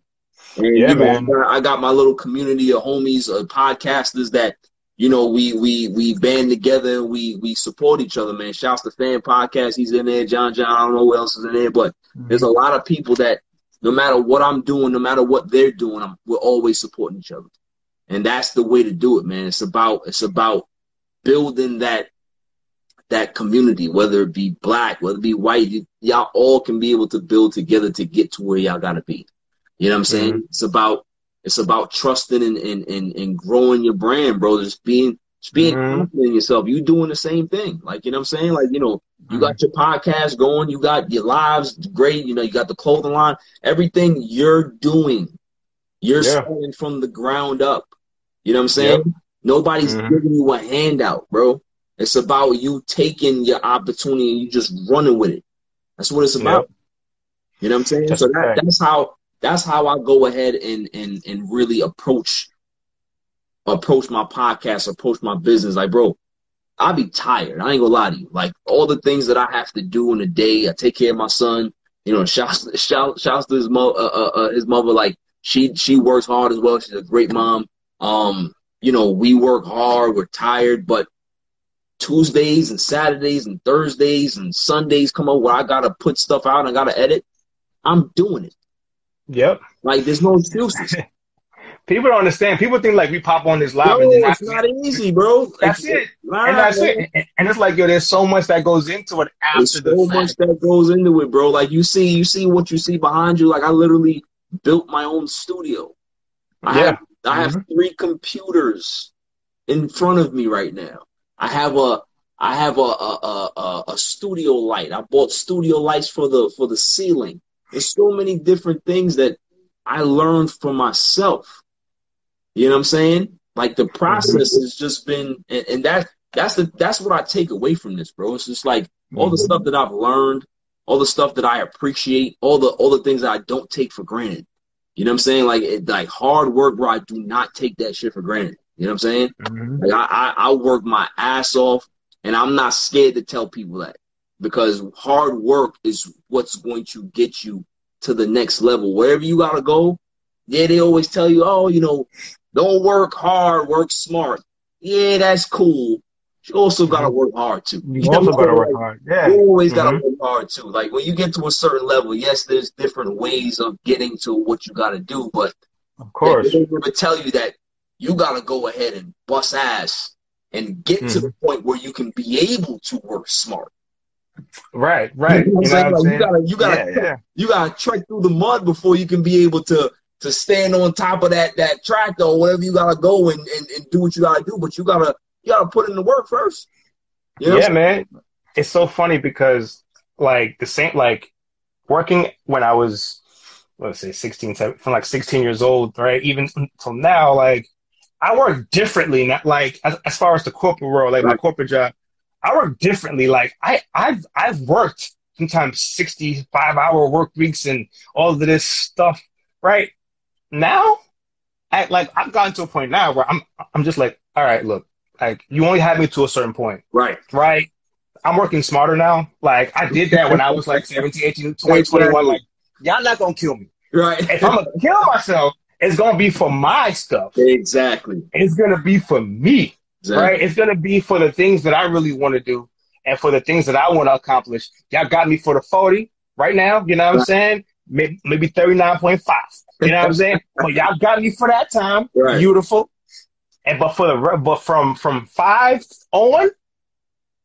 And yeah, you know, man. I got my little community of homies, of podcasters that. You know, we we we band together and we we support each other, man. Shouts to Fan Podcast, he's in there. John, John, I don't know who else is in there, but mm-hmm. there's a lot of people that no matter what I'm doing, no matter what they're doing, I'm, we're always supporting each other, and that's the way to do it, man. It's about it's about building that that community, whether it be black, whether it be white, you, y'all all can be able to build together to get to where y'all gotta be. You know what I'm saying? Mm-hmm. It's about It's about trusting and, and, and, and growing your brand, bro. Just being just being mm-hmm. confident in yourself. You doing the same thing. Like, you know what I'm saying? Like, you know, you mm-hmm. got your podcast going. You got your lives great. You know, you got the clothing line. Everything you're doing, you're yeah. starting from the ground up. You know what I'm saying? Yep. Nobody's mm-hmm. giving you a handout, bro. It's about you taking your opportunity and you just running with it. That's what it's about. Yep. You know what I'm saying? That's so that, that's how... That's how I go ahead and, and, and really approach approach my podcast, approach my business. Like, bro, I be tired. I ain't gonna lie to you. Like, all the things that I have to do in a day, I take care of my son. You know, shouts shout, shouts to his, mo- uh, uh, uh, his mother. Like, she she works hard as well. She's a great mom. Um, you know, we work hard. We're tired, but Tuesdays and Saturdays and Thursdays and Sundays come up where I gotta put stuff out and I gotta edit. I'm doing it. Yep. Like, there's no excuses. People don't understand. People think, like, we pop on this live. No, and then it's I, not easy, bro. That's it's, it. Live, and that's man. it. And it's like, yo, there's so much that goes into it after there's the so fact. much that goes into it, bro. Like, you see, you see what you see behind you. Like, I literally built my own studio. I yeah. have, I have mm-hmm. three computers in front of me right now. I have a, I have a, a, a, a studio light. I bought studio lights for the, for the ceiling. There's so many different things that I learned for myself. You know what I'm saying? Like, the process has just been, and, and that, that's the, that's what I take away from this, bro. It's just like all the stuff that I've learned, all the stuff that I appreciate, all the, all the things that I don't take for granted. You know what I'm saying? Like, it, like hard work, bro. I do not take that shit for granted. You know what I'm saying? Mm-hmm. Like, I, I, I work my ass off, and I'm not scared to tell people that, because hard work is what's going to get you to the next level. Wherever you gotta go, yeah, they always tell you, oh, you know, don't work hard, work smart. Yeah, that's cool. You also gotta work hard too. You, you also gotta work hard. Yeah. You always mm-hmm. gotta work hard too. Like, when you get to a certain level, yes, there's different ways of getting to what you gotta do, but of course, they don't ever tell you that you gotta go ahead and bust ass and get mm-hmm. to the point where you can be able to work smart. Right, right. You, know you, know what I'm like, you gotta, you gotta, yeah, yeah. you gotta trek through the mud before you can be able to to stand on top of that that tractor or whatever you gotta go and and, and do what you gotta do. But you gotta. You gotta put in the work first. You know yeah, man. It's so funny because, like, the same, like, working when I was, let's say, sixteen, seventeen, from like sixteen years old, right? Even until now, like, I work differently. Not like as, as far as the corporate world, like right. my corporate job, I work differently. Like, I, I've, I've worked sometimes sixty-five hour work weeks and all of this stuff, right? Now, I like I've gotten to a point now where I'm, I'm just like, all right, look. Like, you only had me to a certain point. Right. Right? I'm working smarter now. Like, I did that when I was, like, seventeen, eighteen, twenty, twenty-one. Like, y'all not going to kill me. Right. If I'm going to kill myself, it's going to be for my stuff. Exactly. It's going to be for me. Exactly. Right? It's going to be for the things that I really want to do and for the things that I want to accomplish. Y'all got me for the forty right now. You know what right. I'm saying? Maybe, maybe thirty-nine point five. You know what I'm saying? But y'all got me for that time. Right. Beautiful. And but for the but from from five on,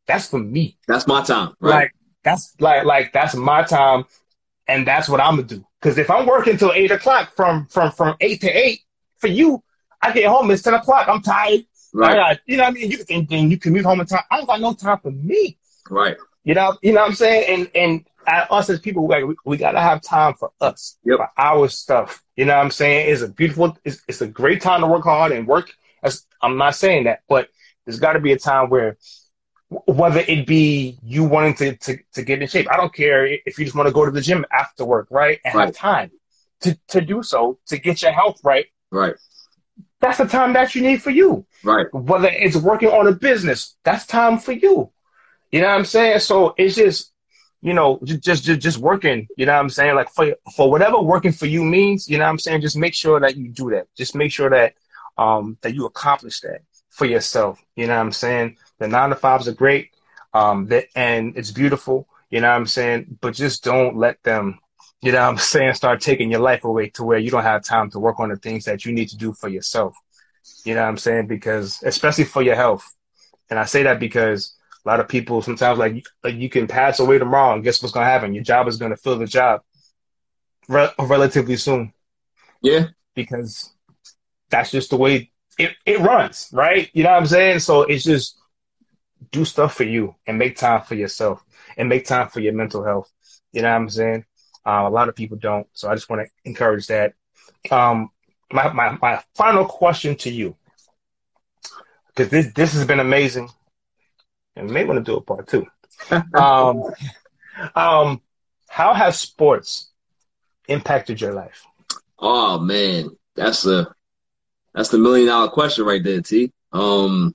that's for me. That's my time, right? Like that's like like that's my time, and that's what I'm gonna do. Because if I'm working till eight o'clock from from from eight to eight for you, I get home it's ten o'clock. I'm tired. Right. I got, you know what I mean? You can then you commute home in time. I don't got no time for me. Right. You know you know what I'm saying? And and I, us as people, like we, we gotta have time for us, yep. for our stuff. You know what I'm saying? It's a beautiful. It's it's a great time to work hard and work. I'm not saying that, but there's got to be a time where, whether it be you wanting to, to, to get in shape, I don't care if you just want to go to the gym after work, right? And right. have time to, to do so, to get your health right. Right. That's the time that you need for you. Right. Whether it's working on a business, that's time for you. You know what I'm saying? So it's just, you know, just just just working, you know what I'm saying? Like for for whatever working for you means, you know what I'm saying? Just make sure that you do that. Just make sure that Um, that you accomplish that for yourself. You know what I'm saying? The nine to fives are great. Um, that, and it's beautiful. You know what I'm saying? But just don't let them, you know what I'm saying, start taking your life away to where you don't have time to work on the things that you need to do for yourself. You know what I'm saying? Because especially for your health. And I say that because a lot of people sometimes like, like you can pass away tomorrow and guess what's going to happen? Your job is going to fill the job re- relatively soon. Yeah. Because that's just the way it, it runs, right? You know what I'm saying? So it's just do stuff for you and make time for yourself and make time for your mental health. You know what I'm saying? Uh, a lot of people don't. So I just want to encourage that. Um, my, my, my final question to you, because this, this has been amazing. And we may want to do a part two. um, um, how has sports impacted your life? Oh, man. That's a... That's the million dollar question right there, T. Um,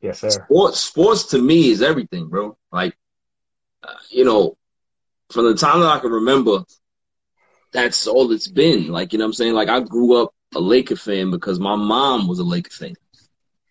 yes, sir. Sports, sports to me is everything, bro. Like, uh, you know, from the time that I can remember, that's all it's been. Like, you know what I'm saying? Like, I grew up a Laker fan because my mom was a Laker fan.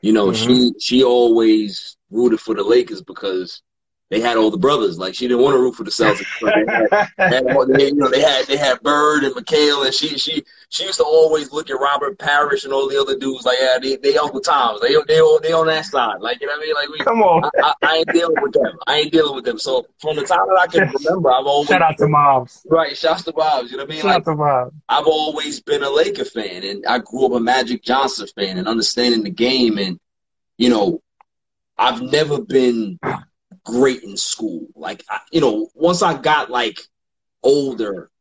You know, mm-hmm. she she always rooted for the Lakers because they had all the brothers. Like, she didn't want to root for the Celtics. They had, had, they, you know, they had they had Bird and McHale, and she she she used to always look at Robert Parrish and all the other dudes. Like, yeah, they they Uncle Toms. They they they on that side. Like, you know what I mean? Like, we, come on. I, I, I ain't dealing with them. I ain't dealing with them. So from the time that I can remember, I've always shout out to Mobs. Right, shout out to Mobs. You know what I mean? Shout like, out to Mobs. I've always been a Laker fan, and I grew up a Magic Johnson fan, and understanding the game, and you know, I've never been great in school. Like, I, you know, once I got like older,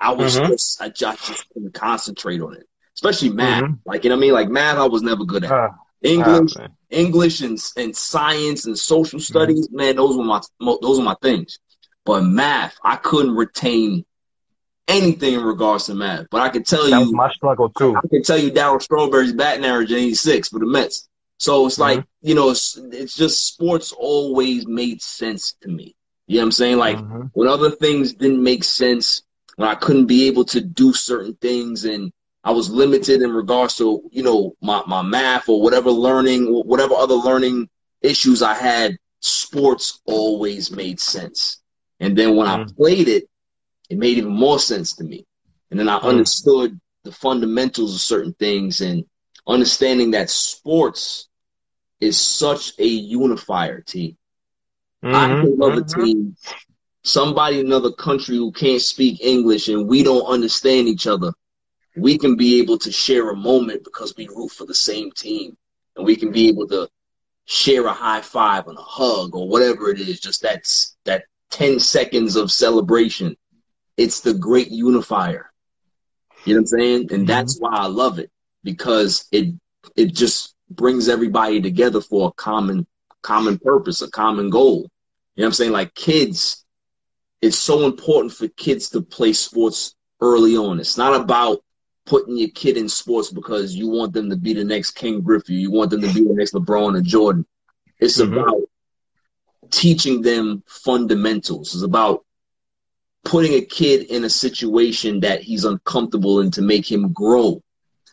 I was mm-hmm. just, I just, just couldn't concentrate on it, especially math. Mm-hmm. Like, you know what I mean? Like, math, I was never good at. Uh, English, uh, English, and and science and social studies, mm-hmm. man, those were my those were my things. But math, I couldn't retain anything in regards to math. But I could tell that you, that was my struggle too. I could tell you, Darryl Strawberry's batting average in eighty-six for the Mets. So it's like, mm-hmm. you know, it's, it's just sports always made sense to me. You know what I'm saying? Like, mm-hmm. when other things didn't make sense, when I couldn't be able to do certain things, and I was limited in regards to, you know, my, my math or whatever learning, whatever other learning issues I had, sports always made sense. And then when mm-hmm. I played it, it made even more sense to me. And then I mm-hmm. understood the fundamentals of certain things, and understanding that sports is such a unifier, team. Mm-hmm, I can love mm-hmm. a team. Somebody in another country who can't speak English and we don't understand each other, we can be able to share a moment because we root for the same team. And we can be able to share a high five and a hug or whatever it is, just that's that ten seconds of celebration. It's the great unifier. You know what I'm saying? And that's why I love it. Because it it just brings everybody together for a common common purpose, a common goal. You know what I'm saying? Like, kids, it's so important for kids to play sports early on. It's not about putting your kid in sports because you want them to be the next King Griffey, you want them to be the next LeBron or Jordan. It's mm-hmm. about teaching them fundamentals. It's about putting a kid in a situation that he's uncomfortable in to make him grow.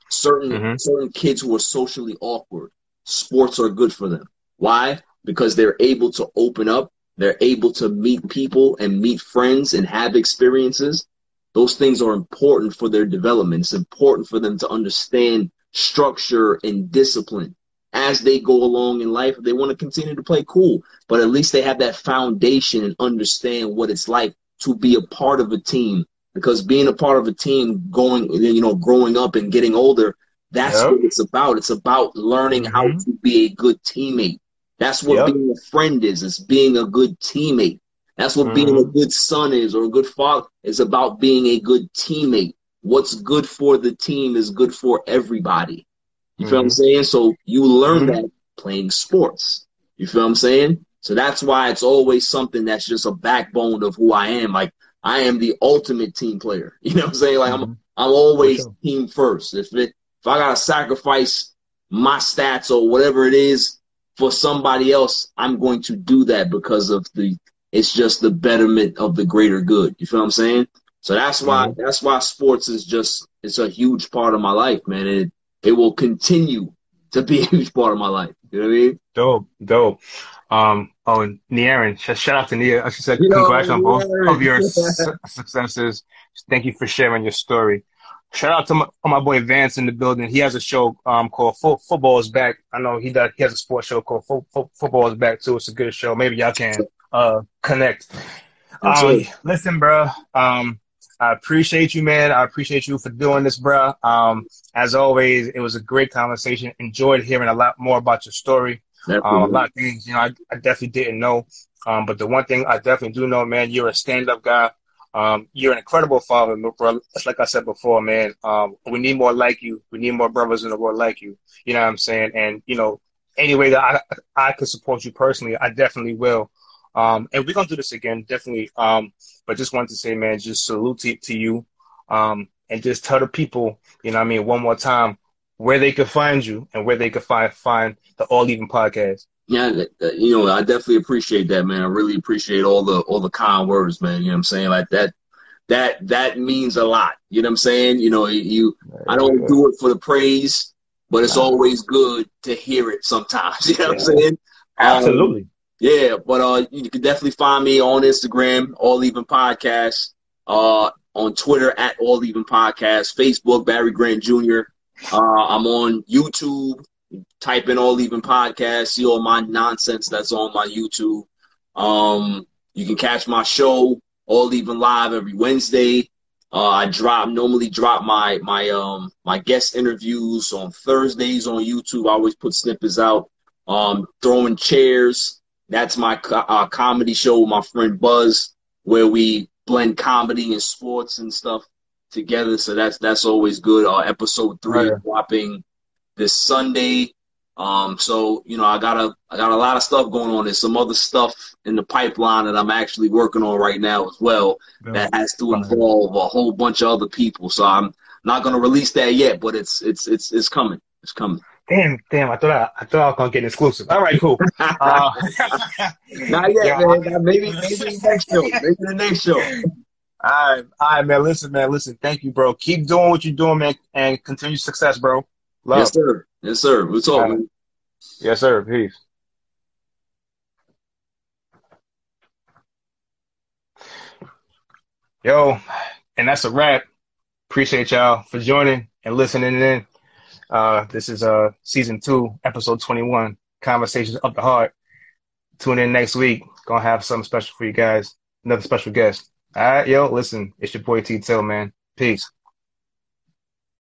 Certain mm-hmm. certain kids who are socially awkward, sports are good for them. Why? Because they're able to open up. They're able to meet people and meet friends and have experiences. Those things are important for their development. It's important for them to understand structure and discipline. As they go along in life, if they want to continue to play, cool. But at least they have that foundation and understand what it's like to be a part of a team. Because being a part of a team, going, you know, growing up and getting older, that's yep. what it's about. It's about learning mm-hmm. how to be a good teammate. That's what yep. being a friend is. It's being a good teammate. That's what mm-hmm. being a good son is, or a good father. It's about being a good teammate. What's good for the team is good for everybody. You mm-hmm. feel what I'm saying? So you learn mm-hmm. that playing sports. You feel what I'm saying? So that's why it's always something that's just a backbone of who I am. Like, I am the ultimate team player. You know what I'm saying? Like, I'm I'm always sure. team first. If it, if I gotta sacrifice my stats or whatever it is for somebody else, I'm going to do that because of the it's just the betterment of the greater good. You feel what I'm saying? So that's why mm-hmm. that's why sports is just it's a huge part of my life, man. And it, it will continue to be a huge part of my life. You know what I mean? Dope, dope. Um, oh, and Nierin, shout out to Nierin. She said, congrats Yo, on both Nierin. Of your su- successes. Thank you for sharing your story. Shout out to my, my boy Vance in the building. He has a show um, called Fo- Football is Back. I know he does. He has a sports show called Fo- Fo- Football is Back, too. It's a good show. Maybe y'all can uh, connect. Um, listen, bro, um, I appreciate you, man. I appreciate you for doing this, bro. Um, as always, it was a great conversation. Enjoyed hearing a lot more about your story. Um, a lot of things, you know, I, I definitely didn't know. Um, but the one thing I definitely do know, man, you're a stand-up guy. Um, you're an incredible father, bro. Like I said before, man, um, we need more like you. We need more brothers in the world like you. You know what I'm saying? And, you know, any way that I I could support you personally, I definitely will. Um, and we're going to do this again, definitely. Um, but just wanted to say, man, just salute to, to you. Um, and just tell the people, you know what I mean, one more time, where they could find you and where they could find find the All Even Podcast. Yeah, you know, I definitely appreciate that, man. I really appreciate all the all the kind words, man. You know what I'm saying? Like that that that means a lot. You know what I'm saying? You know, you I don't do it for the praise, but it's always good to hear it sometimes. You know what I'm saying? Absolutely. Um, Yeah, but uh, you can definitely find me on Instagram, All Even Podcast, uh, on Twitter at All Even Podcast, Facebook, Barry Grant Junior Uh, I'm on YouTube. Type in All Even Podcast, see all my nonsense that's on my YouTube. Um, you can catch my show, All Even Live, every Wednesday. Uh, I drop normally drop my my um my guest interviews on Thursdays on YouTube. I always put snippets out. Um, Throwing Chairs, that's my co uh, comedy show with my friend Buzz, where we blend comedy and sports and stuff together. So that's that's always good. Uh, episode three yeah. dropping this Sunday. Um, so you know, I got a I got a lot of stuff going on. There's some other stuff in the pipeline that I'm actually working on right now as well. That, that has to involve a whole bunch of other people. So I'm not gonna release that yet, but it's it's it's it's coming. It's coming. Damn, damn! I thought I, I thought I was gonna get an exclusive. All right, cool. Uh, not yet, yeah, man. Maybe maybe next show. Maybe the next show. All right, all right, man. Listen, man. Listen. Thank you, bro. Keep doing what you're doing, man, and continue success, bro. Love. Yes, sir. Yes, sir. What's up, man? Yes, sir. Peace. Yo, and that's a wrap. Appreciate y'all for joining and listening in. Uh, this is uh, season two, episode twenty-one, Conversations Up the Heart. Tune in next week. Gonna have something special for you guys. Another special guest. All right, yo, listen. It's your boy T Till, man. Peace.